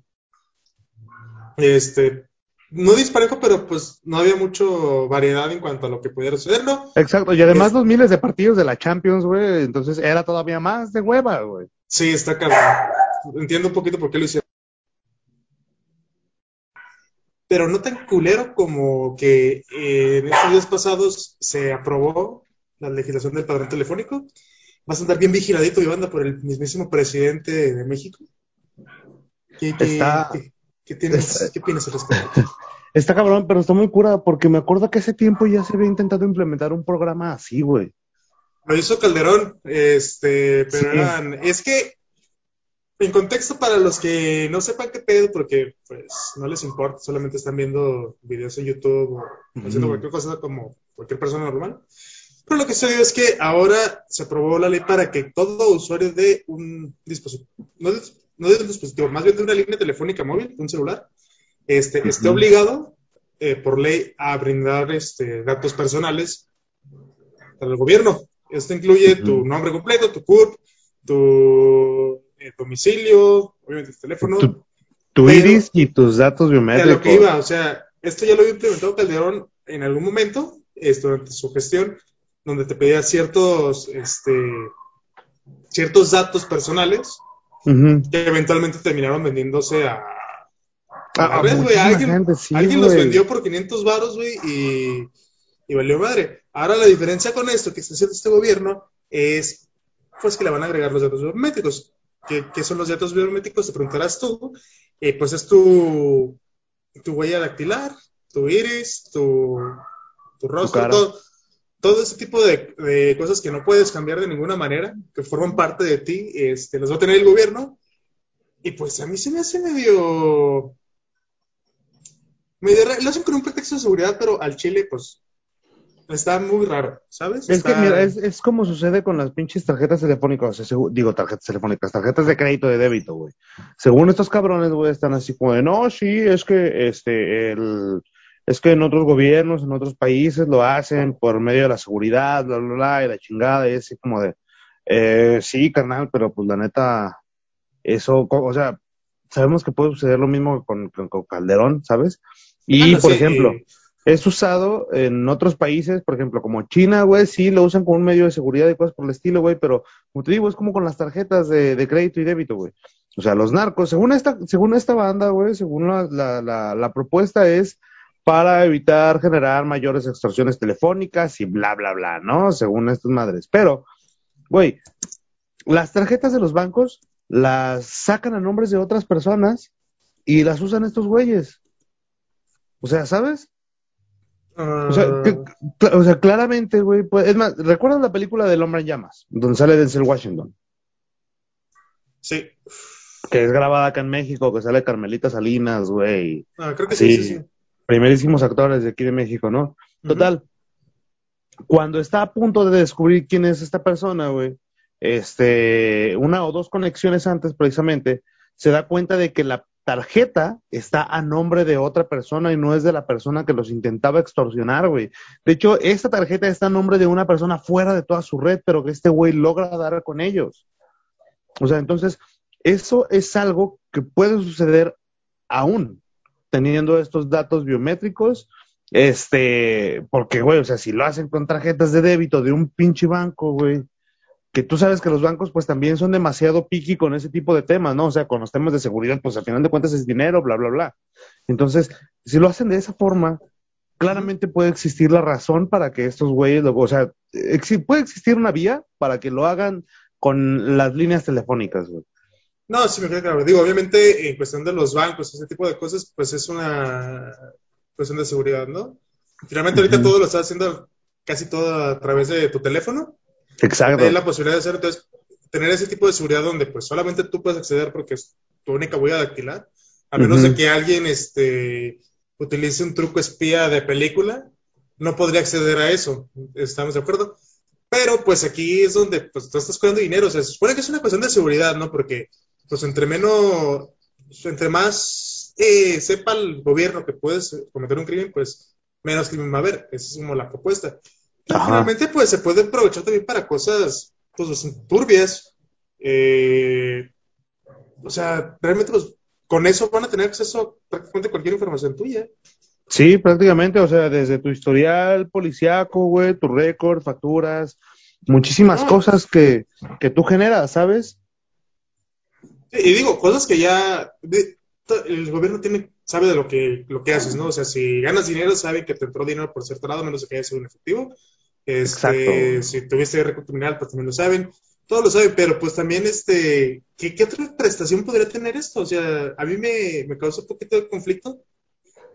No disparejo, pero pues no había mucho variedad en cuanto a lo que pudiera suceder, ¿no? Exacto, y además los miles de partidos de la Champions, güey, entonces era todavía más de hueva, güey. Sí, está cabrón. Entiendo un poquito por qué lo hicieron. Pero no tan culero como que en estos días pasados se aprobó la legislación del padrón telefónico. Vas a andar bien vigiladito, Iván, por el mismísimo presidente de México. ¿Qué opinas al respecto? Está cabrón, pero está muy curada, porque me acuerdo que hace tiempo ya se había intentado implementar un programa así, güey. Lo hizo Calderón, pero sí. Es que, en contexto para los que no sepan qué pedo, porque pues no les importa, solamente están viendo videos en YouTube o haciendo cualquier cosa como cualquier persona normal. Pero lo que se vio es que ahora se aprobó la ley para que todo usuario de un dispositivo, no de un dispositivo, más bien de una línea telefónica móvil, un celular, esté obligado por ley a brindar datos personales al gobierno. Esto incluye tu nombre completo, tu CURP, tu domicilio, obviamente tu teléfono. Tu iris y tus datos biométricos. A lo que iba, o sea, esto ya lo había implementado Calderón en algún momento, durante su gestión, donde te pedía ciertos datos personales que eventualmente terminaron vendiéndose a red, güey. Alguien los vendió por $500, güey, y valió madre. Ahora la diferencia con esto que está haciendo este gobierno es pues que le van a agregar los datos biométricos. ¿Qué son los datos biométricos? Te preguntarás tú. Pues es tu huella dactilar, tu iris, tu rostro, todo ese tipo de cosas que no puedes cambiar de ninguna manera, que forman parte de ti, los va a tener el gobierno. Y pues a mí se me hace medio lo hacen con un pretexto de seguridad, pero al chile pues está muy raro, ¿sabes? Que mira, es como sucede con las pinches tarjetas telefónicas, tarjetas de crédito, de débito, güey. Según estos cabrones, güey, están así como de, no, sí, es que es que en otros gobiernos, en otros países lo hacen por medio de la seguridad, bla, bla, bla, y la chingada, y así como de, sí, carnal, pero pues la neta, eso, o sea, sabemos que puede suceder lo mismo con Calderón, ¿sabes? Y, por ejemplo... Es usado en otros países, por ejemplo, como China, güey, sí, lo usan como un medio de seguridad y cosas por el estilo, güey, pero, como te digo, es como con las tarjetas de crédito y débito, güey. O sea, los narcos, según esta banda, güey, según la propuesta es para evitar generar mayores extorsiones telefónicas y bla, bla, bla, ¿no? Según estas madres. Pero, güey, las tarjetas de los bancos las sacan a nombres de otras personas y las usan estos güeyes. O sea, ¿sabes? O sea, claramente, güey, pues, es más, ¿recuerdas la película del Hombre en Llamas? Donde sale Denzel Washington. Sí. Que es grabada acá en México, que sale Carmelita Salinas, güey. Creo que sí. Primerísimos actores de aquí de México, ¿no? Total. Cuando está a punto de descubrir quién es esta persona, güey, una o dos conexiones antes, precisamente, se da cuenta de que la tarjeta está a nombre de otra persona y no es de la persona que los intentaba extorsionar, güey. De hecho, esta tarjeta está a nombre de una persona fuera de toda su red, pero que este güey logra dar con ellos. O sea, entonces, eso es algo que puede suceder aún teniendo estos datos biométricos, porque, güey, o sea, si lo hacen con tarjetas de débito de un pinche banco, güey, que tú sabes que los bancos pues también son demasiado picky con ese tipo de temas, ¿no? O sea, con los temas de seguridad, pues al final de cuentas es dinero, bla, bla, bla. Entonces, si lo hacen de esa forma, claramente puede existir la razón para que estos güeyes, puede existir una vía para que lo hagan con las líneas telefónicas, güey. No, sí me queda claro. Digo, obviamente, en cuestión de los bancos, ese tipo de cosas, pues es una cuestión de seguridad, ¿no? Finalmente ahorita todo lo está haciendo casi todo a través de tu teléfono. Exacto. La posibilidad de hacer, entonces, tener ese tipo de seguridad donde pues solamente tú puedes acceder porque es tu única huella dactilar, a menos de que alguien utilice un truco espía de película, no podría acceder a eso, estamos de acuerdo. Pero pues aquí es donde pues tú estás cuidando dinero, o sea, se supone que es una cuestión de seguridad, ¿no? Porque pues entre más sepa el gobierno que puedes cometer un crimen, pues menos crimen va a haber. Esa es como la propuesta. Realmente pues se puede aprovechar también para cosas pues turbias, o sea, realmente pues, con eso van a tener acceso a prácticamente cualquier información tuya. Sí, prácticamente, o sea, desde tu historial policiaco, güey, tu récord, facturas, muchísimas cosas que tú generas, ¿sabes? Y digo, cosas que ya el gobierno sabe de lo que haces, ¿no? O sea, si ganas dinero, sabe que te entró dinero por cierto lado, menos que haya sido un efectivo. Exacto. Si tuviste récord criminal, pues también lo saben. Todos lo saben, pero pues también, ¿qué otra prestación podría tener esto? O sea, a mí me causa un poquito de conflicto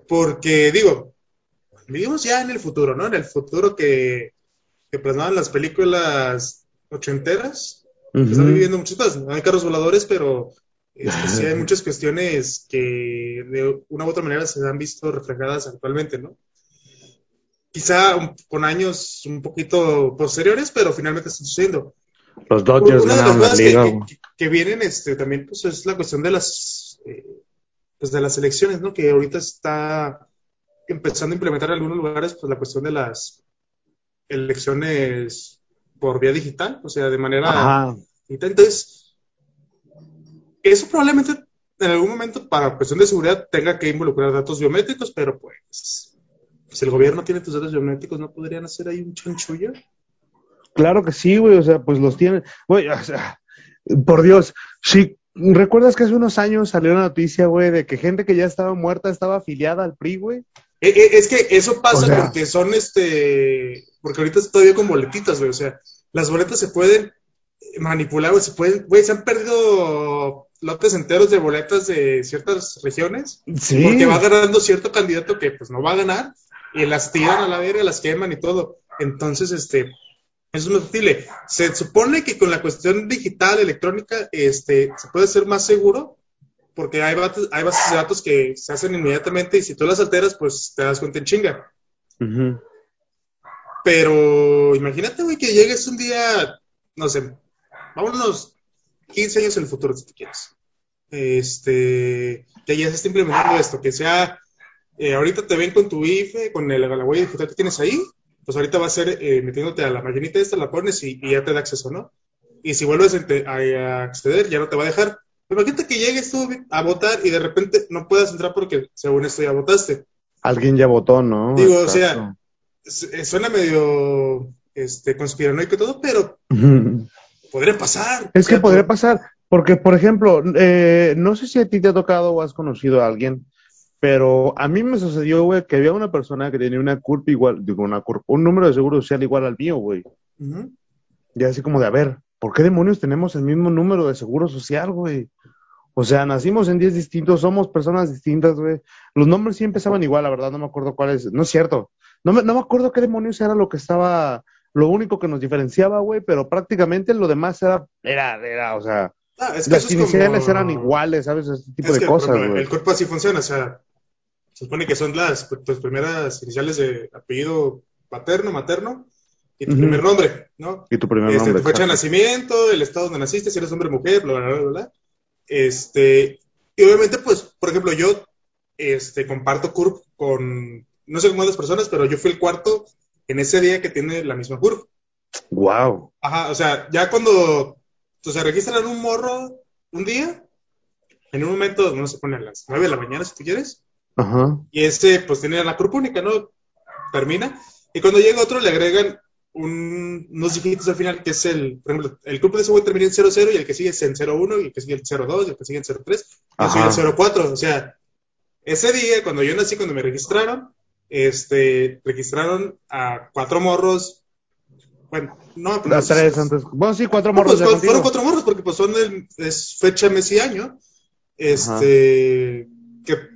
Porque, digo, vivimos ya en el futuro, ¿no? En el futuro que plasmaban las películas ochenteras. Uh-huh. Están viviendo muchas cosas. No hay carros voladores, pero sí hay muchas cuestiones que de una u otra manera se han visto reflejadas actualmente, ¿no? Quizá con años un poquito posteriores, pero finalmente están sucediendo. Los Dodgers ganaron la liga. Que vienen también, pues, es la cuestión de las elecciones, ¿no? Que ahorita está empezando a implementar en algunos lugares, pues, la cuestión de las elecciones por vía digital, o sea, de manera digital. Entonces, eso probablemente en algún momento, para cuestión de seguridad, tenga que involucrar datos biométricos, pero pues, si el gobierno tiene tus datos biométricos, ¿no podrían hacer ahí un chanchullo? Claro que sí, güey, o sea, pues los tienen. Güey, o sea, por Dios, sí. ¿Recuerdas que hace unos años salió una noticia, güey, de que gente que ya estaba muerta estaba afiliada al PRI, güey? Es que eso pasa, o sea, porque son porque ahorita es todavía con boletitas, güey, o sea, las boletas se pueden manipular, güey, se han perdido lotes enteros de boletas de ciertas regiones, ¿sí? Porque va ganando cierto candidato que, pues, no va a ganar, y las tiran a la verga, las queman y todo. Entonces, eso no es posible. Se supone que con la cuestión digital, electrónica, se puede ser más seguro, porque hay bases de datos que se hacen inmediatamente y si tú las alteras, pues te das cuenta en chinga. Uh-huh. Pero imagínate, güey, que llegues un día, no sé, vámonos 15 años en el futuro, si tú quieres. Que ya se esté implementando esto, que sea, ahorita te ven con tu IFE, con la huella digital que tienes ahí. Pues ahorita va a ser metiéndote a la maquinita esta, la pones y ya te da acceso, ¿no? Y si vuelves a acceder, ya no te va a dejar. Pero imagínate que llegues tú a votar y de repente no puedas entrar porque, según esto, ya votaste. Alguien ya votó, ¿no? Digo, exacto. O sea, suena medio conspiranoico y todo, pero podría pasar. Es que podría pasar, porque, por ejemplo, no sé si a ti te ha tocado o has conocido a alguien, pero a mí me sucedió, güey, que había una persona que tenía una CURP igual, un número de seguro social igual al mío, güey. Uh-huh. Y así como de, a ver, ¿por qué demonios tenemos el mismo número de seguro social, güey? O sea, nacimos en 10 distintos, somos personas distintas, güey. Los nombres sí empezaban igual, la verdad, no me acuerdo cuál es. No es cierto. No me acuerdo qué demonios era lo único que nos diferenciaba, güey, pero prácticamente lo demás o sea, las iniciales eran iguales, ¿sabes? Este tipo de cosas, güey. El cuerpo así funciona, o sea, se supone que son las primeras iniciales de apellido paterno, materno, y tu primer nombre, ¿no? Y tu primer nombre, tu fecha de nacimiento, el estado donde naciste, si eres hombre o mujer, bla, bla, bla, bla. Y obviamente, pues, por ejemplo, yo comparto CURP con, no sé cómo las personas, pero yo fui el cuarto en ese día que tiene la misma CURP. Wow. Ajá, o sea, ya cuando, o sea, registran un morro un día, en un momento, no se pone a las 9 de la mañana, si tú quieres. Ajá. Y pues tiene la CURP única, ¿no? Termina. Y cuando llega otro, le agregan unos dígitos al final, que es por ejemplo, el CURP de ese güey termina en 00, y el que sigue es en 01, y el que sigue en 02, y el que sigue en 03, y el que sigue en 04. O sea, ese día, cuando yo nací, cuando me registraron, registraron a 4 morros. Bueno, no, pero las 3 antes. Bueno, sí, 4 morros. Pues, fueron 4 morros, porque pues son es fecha, mes y año. Ajá. Que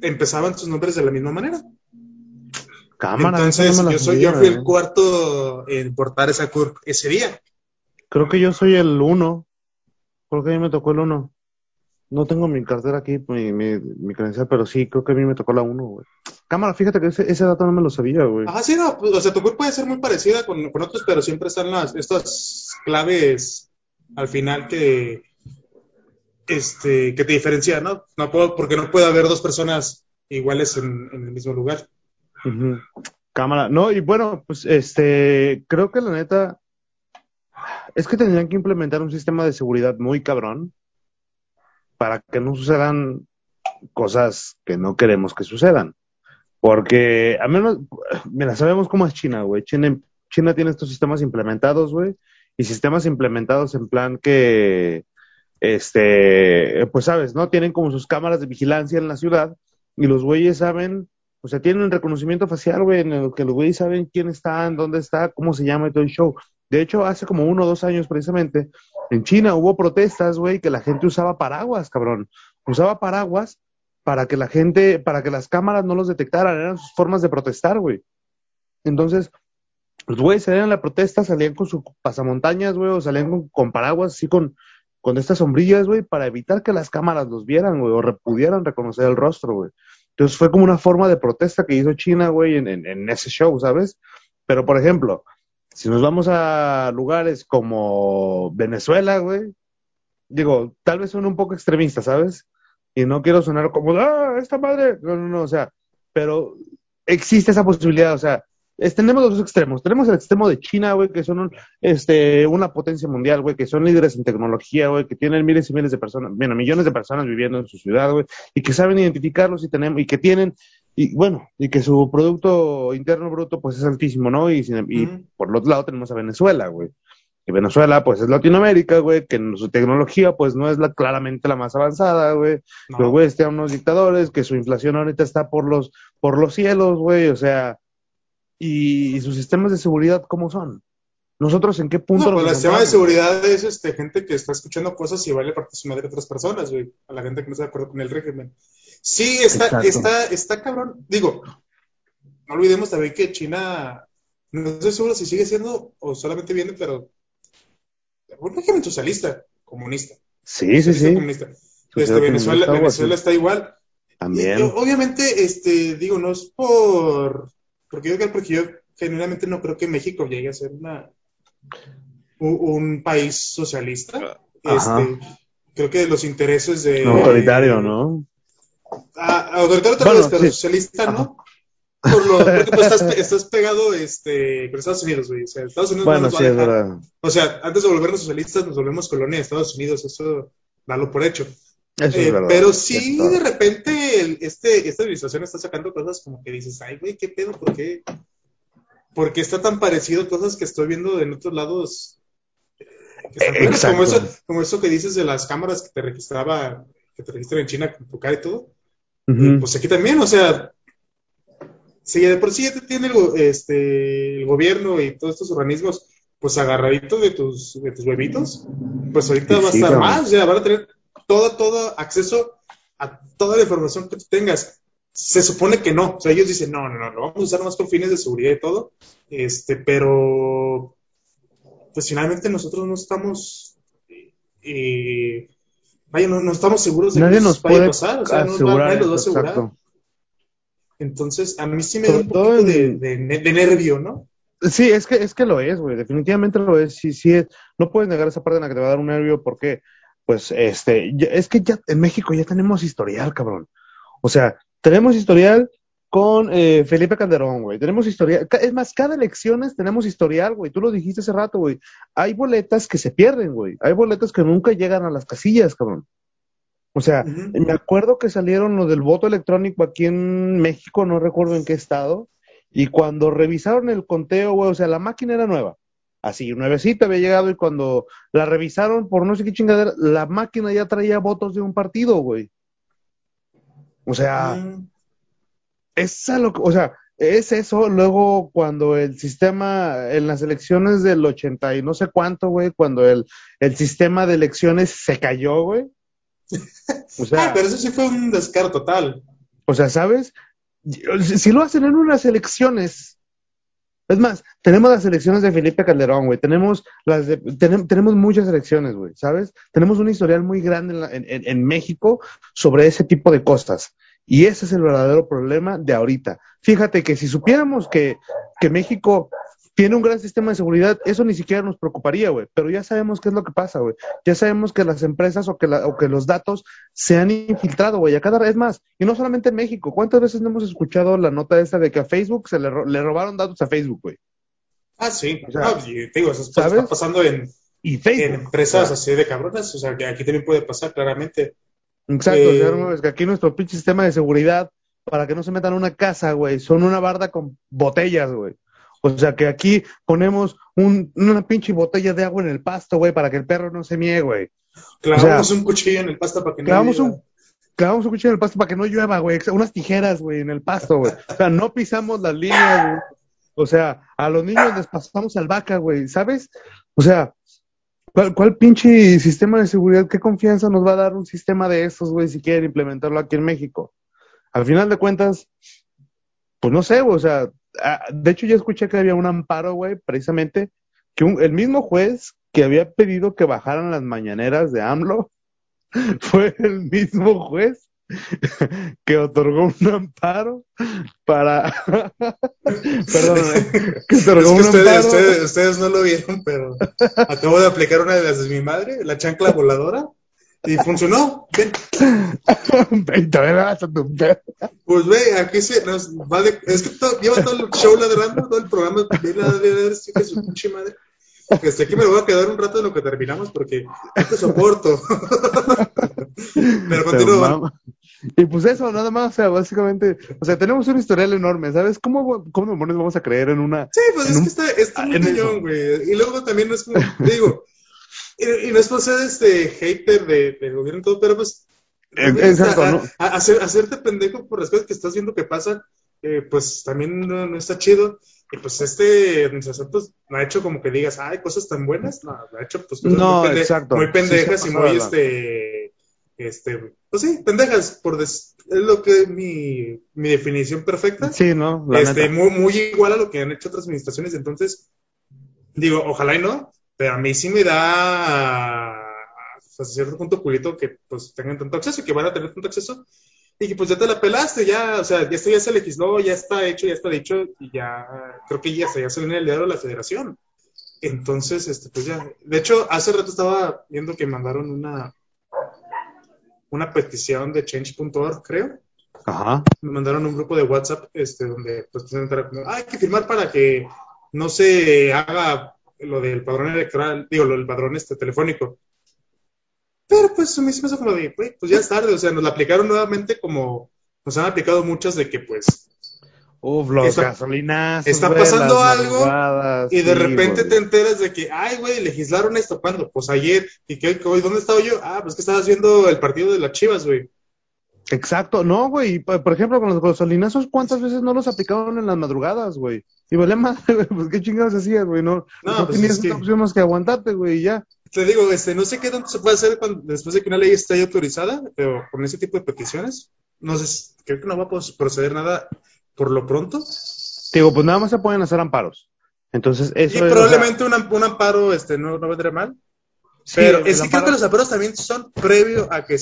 empezaban sus nombres de la misma manera. Cámara. Entonces, yo fui el cuarto en portar esa CURP ese día. Creo que yo soy el 1. Creo que a mí me tocó el 1. No tengo mi cartera aquí, mi credencial, pero sí, creo que a mí me tocó la 1, güey. Cámara, fíjate que ese dato no me lo sabía, güey. Ajá, sí, no, pues, o sea, tu CURP puede ser muy parecida con otros, pero siempre están estas claves al final que te diferencia, ¿no? Porque no puede haber dos personas iguales en el mismo lugar. Uh-huh. Cámara, no, y bueno, pues creo que la neta es que tendrían que implementar un sistema de seguridad muy cabrón para que no sucedan cosas que no queremos que sucedan, porque al menos, mira, sabemos cómo es China, güey. China tiene estos sistemas implementados, güey, y sistemas implementados en plan que pues sabes, ¿no? Tienen como sus cámaras de vigilancia en la ciudad y los güeyes saben, o sea, tienen un reconocimiento facial, güey, en el que los güeyes saben quién está, en dónde está, cómo se llama y todo el show. De hecho, hace como 1 o 2 años precisamente, en China hubo protestas, güey, que la gente usaba paraguas, cabrón. Usaba paraguas para que la gente, para que las cámaras no los detectaran. Eran sus formas de protestar, güey. Entonces, los güeyes salían a la protesta, salían con su pasamontañas, güey, o salían con paraguas, así con estas sombrillas, güey, para evitar que las cámaras los vieran, güey, o pudieran reconocer el rostro, güey. Entonces fue como una forma de protesta que hizo China, güey, en ese show, ¿sabes? Pero, por ejemplo, si nos vamos a lugares como Venezuela, güey, digo, tal vez son un poco extremistas, ¿sabes? Y no quiero sonar como, ¡ah, esta madre! No, no, no, o sea, pero existe esa posibilidad, o sea, tenemos los dos extremos. Tenemos el extremo de China, güey, que son una potencia mundial, güey, que son líderes en tecnología, güey, que tienen miles y miles de personas, bueno, millones de personas viviendo en su ciudad, güey, y que saben identificarlos y que su producto interno bruto, pues, es altísimo, ¿no? Y por otro lado tenemos a Venezuela, güey, que Venezuela, pues, es Latinoamérica, güey, que su tecnología, pues, no es claramente la más avanzada, güey, no. Los güeyes tienen unos dictadores, que su inflación ahorita está por los cielos, güey, o sea. Y sus sistemas de seguridad, ¿cómo son? ¿Nosotros en qué punto? No, pues el sistema de seguridad es gente que está escuchando cosas y vale parte de su madre a otras personas, güey. A la gente que no está de acuerdo con el régimen. Sí, está cabrón. Digo, no olvidemos también que China, no estoy seguro si sigue siendo o solamente viene, pero un régimen socialista, comunista. Sí, socialista, sí. Comunista. Desde Venezuela está igual. También. Y, obviamente, digo, no es porque yo genuinamente no creo que México llegue a ser un país socialista. Creo que los intereses de... Autoritario, ¿no? Autoritario tal vez, pero sí. Socialista, ajá. ¿No? Porque pues estás pegado con Estados Unidos, güey. O sea, Estados Unidos no nos va a dejar. Verdad. O sea, antes de volvernos socialistas, nos volvemos colonia de Estados Unidos. Eso, dalo por hecho. Pero sí, de repente esta administración está sacando cosas como que dices, ay, güey, qué pedo, ¿por qué está tan parecido a cosas que estoy viendo en otros lados? Exacto. Como eso que dices de las cámaras que te registran en China con tu cara y todo. Uh-huh. Pues aquí también, o sea, si de por sí ya te tiene el gobierno y todos estos organismos, pues agarradito de tus huevitos, pues ahorita sí, va a estar más, ya van a tener todo acceso a toda la información que tú tengas. Se supone que no, o sea, ellos dicen, no, lo vamos a usar más con fines de seguridad y todo, pero pues finalmente nosotros no estamos, no estamos seguros de que nos vaya a pasar, o sea, nadie nos va a asegurar. Exacto. Entonces, a mí sí me da un poquito de nervio, ¿no? Sí, es que lo es, güey, definitivamente lo es, sí es, no puedes negar esa parte en la que te va a dar un nervio, porque pues es que ya en México ya tenemos historial, cabrón. O sea, tenemos historial con Felipe Calderón, güey. Tenemos historial, es más, cada elecciones tenemos historial, güey. Tú lo dijiste hace rato, güey. Hay boletas que se pierden, güey. Hay boletas que nunca llegan a las casillas, cabrón. O sea, uh-huh. Me acuerdo que salieron los del voto electrónico aquí en México, no recuerdo en qué estado, y cuando revisaron el conteo, güey, o sea, la máquina era nueva. Así, nuevecita había llegado y cuando la revisaron por no sé qué chingadera, la máquina ya traía votos de un partido, güey. O sea, es eso. Luego cuando el sistema, en las elecciones del 80 y no sé cuánto, güey, cuando el sistema de elecciones se cayó, güey. O sea, pero eso sí fue un descaro total. O sea, ¿sabes? Si lo hacen en unas elecciones... Es más, tenemos las elecciones de Felipe Calderón, güey. Tenemos muchas elecciones, güey, ¿sabes? Tenemos un historial muy grande en México sobre ese tipo de cosas. Y ese es el verdadero problema de ahorita. Fíjate que si supiéramos que México tiene un gran sistema de seguridad, eso ni siquiera nos preocuparía, güey. Pero ya sabemos qué es lo que pasa, güey. Ya sabemos que las empresas o que los datos se han infiltrado, güey. A cada vez más. Y no solamente en México. ¿Cuántas veces no hemos escuchado la nota esta de que a Facebook le robaron datos a Facebook, güey? Ah, sí. O sea, digo, eso está pasando en empresas así de cabronas. O sea, que aquí también puede pasar claramente. Exacto. Es que aquí nuestro pinche sistema de seguridad, para que no se metan a una casa, güey, son una barda con botellas, güey. O sea, que aquí ponemos una pinche botella de agua en el pasto, güey, para que el perro no se mie, güey. Clavamos un cuchillo en el pasto para que no llueva. Clavamos un cuchillo en el pasto para que no llueva, güey. Unas tijeras, güey, en el pasto, güey. O sea, no pisamos las líneas, güey. O sea, a los niños les pasamos albahaca, güey, ¿sabes? O sea, ¿Cuál pinche sistema de seguridad? ¿Qué confianza nos va a dar un sistema de esos, güey, si quieren implementarlo aquí en México? Al final de cuentas, pues no sé, güey, o sea, de hecho ya escuché que había un amparo, güey, precisamente, que el mismo juez que había pedido que bajaran las mañaneras de AMLO, fue el mismo juez que otorgó un amparo para... Perdón, que otorgó es que un amparo... Ustedes no lo vieron, pero acabo de aplicar una de las de mi madre, la chancla voladora, y funcionó. Ven, todavía me vas a tu perro. Pues ve, aquí se nos va de... Es que lleva todo el show ladrando, todo el programa de la sí que su pinche madre. Desde aquí me voy a quedar un rato de lo que terminamos porque no te soporto. Pero continúa. Y pues eso, nada más, o sea, básicamente, o sea, tenemos un historial enorme, ¿sabes? ¿Cómo demonios vamos a creer en una... Sí, pues es que está muy cañón, güey. Y luego también no es como, te digo, y no es por ser hater del gobierno y todo, pero pues... Exacto, ¿no? Hacerte pendejo por las cosas que estás viendo que pasan, pues también no está chido. Y pues administración pues no ha hecho como que digas, ah, hay cosas tan buenas, no, lo ha hecho pues no, muy pendejas, sí, y muy pues sí, pendejas, es lo que es mi definición perfecta. Sí, no, la neta. Muy igual a lo que han hecho otras administraciones, entonces digo, ojalá y no, pero a mí sí me da hasta cierto punto culito que pues tengan tanto acceso y que van a tener tanto acceso. Y que pues ya te la pelaste, ya, o sea, esto ya se legisló, ya está hecho, ya está dicho, y ya, creo que ya salió en el diario de la federación. Entonces, pues ya, de hecho, hace rato estaba viendo que mandaron una petición de change.org, creo. Ajá. Me mandaron un grupo de WhatsApp, donde, pues, hay que firmar para que no se haga lo del padrón electoral, digo, lo del padrón telefónico. Pero pues me hizo como de, güey, pues ya es tarde, o sea, nos la aplicaron nuevamente como nos han aplicado muchas de que pues... Uf, los gasolinas. Está pasando algo y de repente te enteras de que, ay, güey, legislaron esto, ¿cuándo? Pues ayer, y que hoy, ¿dónde estaba yo? Ah, pues que estabas viendo el partido de las Chivas, güey. Exacto, no, güey, por ejemplo, con los gasolinazos, ¿cuántas veces no los aplicaron en las madrugadas, güey? Y vale madre, güey, pues qué chingados hacías, güey, no pues tenías otra opción más que aguantarte, güey, y ya. Te digo, no sé qué tanto se puede hacer después de que una ley esté autorizada, pero con ese tipo de peticiones, no sé, creo que no va a proceder nada por lo pronto. Te digo, pues nada más se pueden hacer amparos. Entonces, eso y es, probablemente, o sea, un amparo no vendrá mal. Sí, pero es que creo que los amparos también son previo a que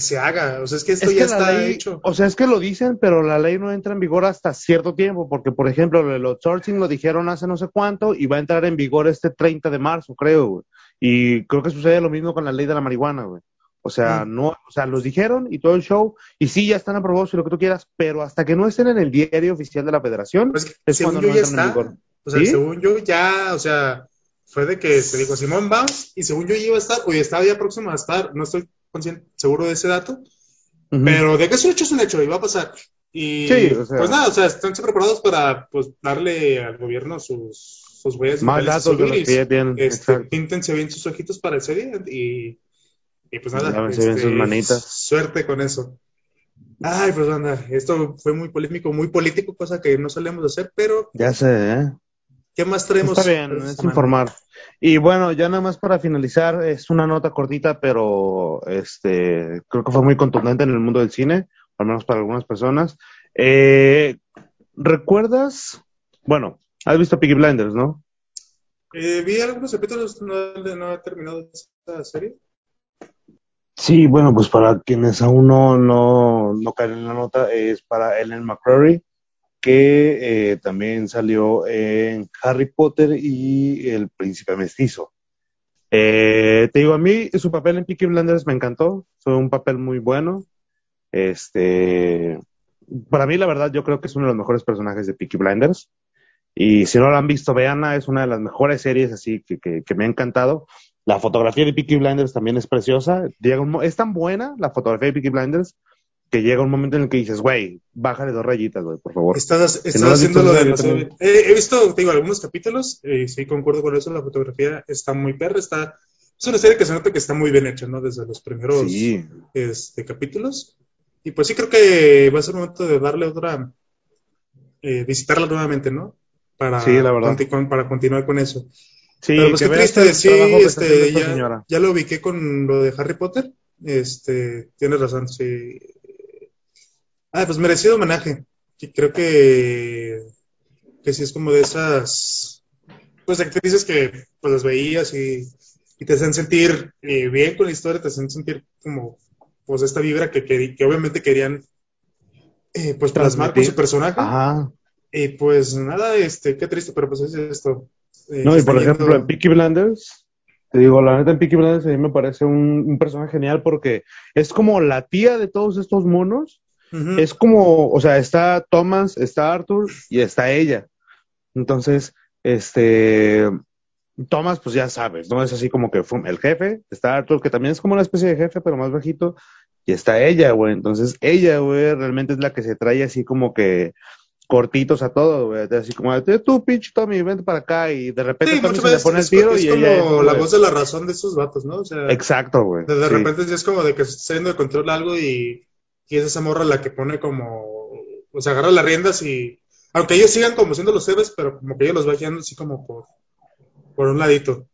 se haga, o sea, es que esto ya está hecho. O sea, es que lo dicen, pero la ley no entra en vigor hasta cierto tiempo, porque, por ejemplo, el outsourcing lo dijeron hace no sé cuánto y va a entrar en vigor 30 de marzo, creo, güey. Y creo que sucede lo mismo con la ley de la marihuana, güey. O sea, no, o sea, los dijeron y todo el show, y sí, ya están aprobados y lo que tú quieras, pero hasta que no estén en el diario oficial de la federación, pues es cuando no entran en vigor. O sea, ¿sí? Según yo ya, o sea, fue de que se dijo Simón Vamos, y según yo ya iba a estar, o ya estaba ya próximo a estar, no estoy seguro de ese dato, pero de que es un hecho y va a pasar. Y sí, o sea, pues nada, o sea, están preparados para pues darle al gobierno sus huellas más datos de los que ya tienen. Píntense bien sus ojitos para ese día y pues nada, lávense bien sus manitas. Suerte con eso. Ay, pues anda, esto fue muy polémico, muy político, cosa que no solemos hacer, pero ya sé, ¿qué más traemos? Está bien, es informar. Y bueno, ya nada más para finalizar, es una nota cortita, pero creo que fue muy contundente en el mundo del cine, al menos para algunas personas. ¿Recuerdas? Bueno, ¿has visto Peaky Blinders, no? Vi algunos capítulos, no he terminado esta serie. Sí, bueno, pues para quienes aún no caen en la nota, es para Ellen McCreary, que también salió en Harry Potter y El Príncipe Mestizo. Te digo, a mí su papel en Peaky Blinders me encantó, fue un papel muy bueno. Para mí, la verdad, yo creo que es uno de los mejores personajes de Peaky Blinders, y si no lo han visto, véanla, es una de las mejores series así que me ha encantado. La fotografía de Peaky Blinders también es preciosa, es tan buena la fotografía de Peaky Blinders que llega un momento en el que dices, güey, bájale 2 rayitas, güey, por favor. Estás haciéndolo demasiado bien. He visto, te digo, algunos capítulos, y sí, concuerdo con eso, la fotografía está muy perra, es una serie que se nota que está muy bien hecha, ¿no? Desde los primeros capítulos. Y pues sí, creo que va a ser momento de darle otra, visitarla nuevamente, ¿no? Para continuar con eso. Sí, pero pues que qué triste decir, ya lo ubiqué con lo de Harry Potter. Tienes razón, sí. Ah, pues merecido homenaje. Creo que sí es como de esas pues actrices que pues las veías y te hacen sentir bien con la historia, te hacen sentir como pues esta vibra que obviamente querían pues plasmar con su personaje. Ajá. Y pues nada, qué triste, pero pues es esto. No, y por ejemplo en Peaky Blinders, te digo, la neta en Peaky Blinders a mí me parece un personaje genial porque es como la tía de todos estos monos. Uh-huh. Es como, o sea, está Thomas, está Arthur y está ella. Entonces, Thomas, pues ya sabes, ¿no? Es así como que fue el jefe, está Arthur, que también es como una especie de jefe, pero más bajito, y está ella, güey. Entonces, ella, güey, realmente es la que se trae así como que cortitos a todo, güey, así como, tú, pinche Tommy, vente para acá, y de repente sí, Tommy se le pone el tiro es y como ella, la voz de la razón de esos vatos, ¿no? O sea, exacto, güey. De repente es como de que se está yendo de control algo y es esa morra la que pone como, o sea, agarra las riendas y, aunque ellos sigan como siendo los héroes, pero como que ellos los va guiando así como por un ladito.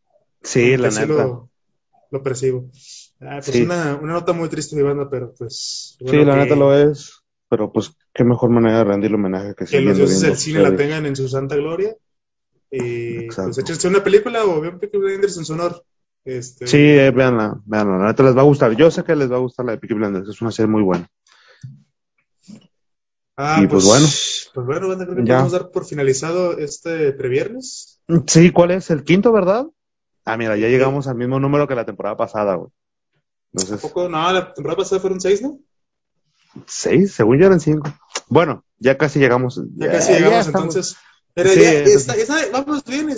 Sí, la neta. Lo percibo. Ah, pues sí. Una nota muy triste mi banda, pero pues... Bueno, sí, la neta lo es, pero pues qué mejor manera de rendirle homenaje que los dioses del cine la tengan en su santa gloria. Y pues échense una película o vean Peaky Blinders en su honor. Sí, véanla, la neta les va a gustar. Yo sé que les va a gustar la de Peaky Blinders, es una serie muy buena. Ah, y pues bueno. Pues bueno, banda, creo que podemos dar por finalizado este previernes. Sí, ¿cuál es? ¿El quinto, verdad? Ah, mira, ya llegamos al mismo número que la temporada pasada, güey. Entonces... ¿Tampoco? No, la temporada pasada fueron 6, ¿no? 6, según yo eran 5. Bueno, ya casi llegamos. Ya casi llegamos, entonces. Pero sí, vamos bien,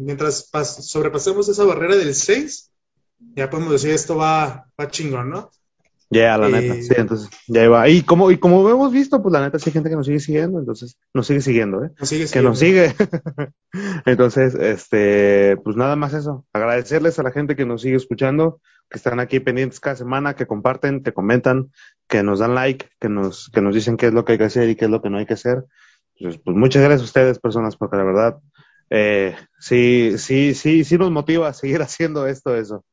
mientras sobrepasemos esa barrera del 6, ya podemos decir, esto va chingón, ¿no? Ya, la neta, sí, entonces, ya iba. Y como hemos visto, pues la neta, sí hay gente que nos sigue siguiendo, entonces, nos sigue siguiendo, ¿eh? Entonces, pues nada más eso. Agradecerles a la gente que nos sigue escuchando, que están aquí pendientes cada semana, que comparten, que comentan, que nos dan like, que nos dicen qué es lo que hay que hacer y qué es lo que no hay que hacer. Entonces, pues muchas gracias a ustedes, personas, porque la verdad, sí nos motiva a seguir haciendo eso.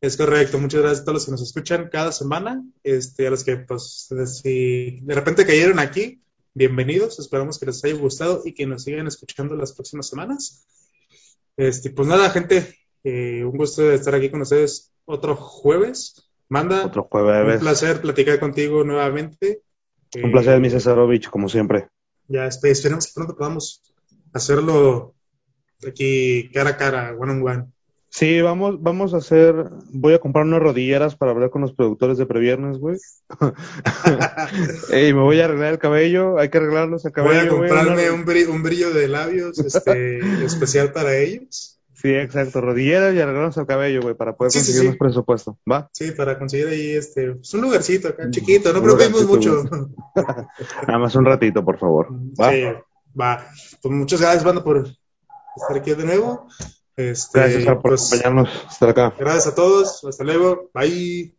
Es correcto, muchas gracias a todos los que nos escuchan cada semana, a los que pues si de repente cayeron aquí, bienvenidos, esperamos que les haya gustado y que nos sigan escuchando las próximas semanas. Pues nada, gente, un gusto estar aquí con ustedes otro jueves. Manda, otro jueves. Un placer platicar contigo nuevamente. Un placer, mi Cesarovich, como siempre. Ya, esperemos que pronto podamos hacerlo aquí cara a cara, one on one. Sí, vamos a hacer, voy a comprar unas rodilleras para hablar con los productores de Previernes, güey. Y me voy a arreglar el cabello, hay que arreglarnos el cabello. Voy a comprarme un brillo de labios especial para ellos. Sí, exacto, rodilleras y arreglarnos el cabello, güey, para poder conseguir más presupuesto, ¿va? Sí, para conseguir ahí pues un lugarcito acá, chiquito, no preocupemos mucho. Nada más un ratito, por favor, ¿va? Sí, va. Pues muchas gracias, banda, por estar aquí de nuevo. Gracias por acompañarnos hasta acá. Gracias a todos, hasta luego, bye.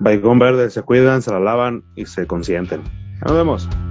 Baigón verde, se cuidan, se la lavan y se consienten. Nos vemos.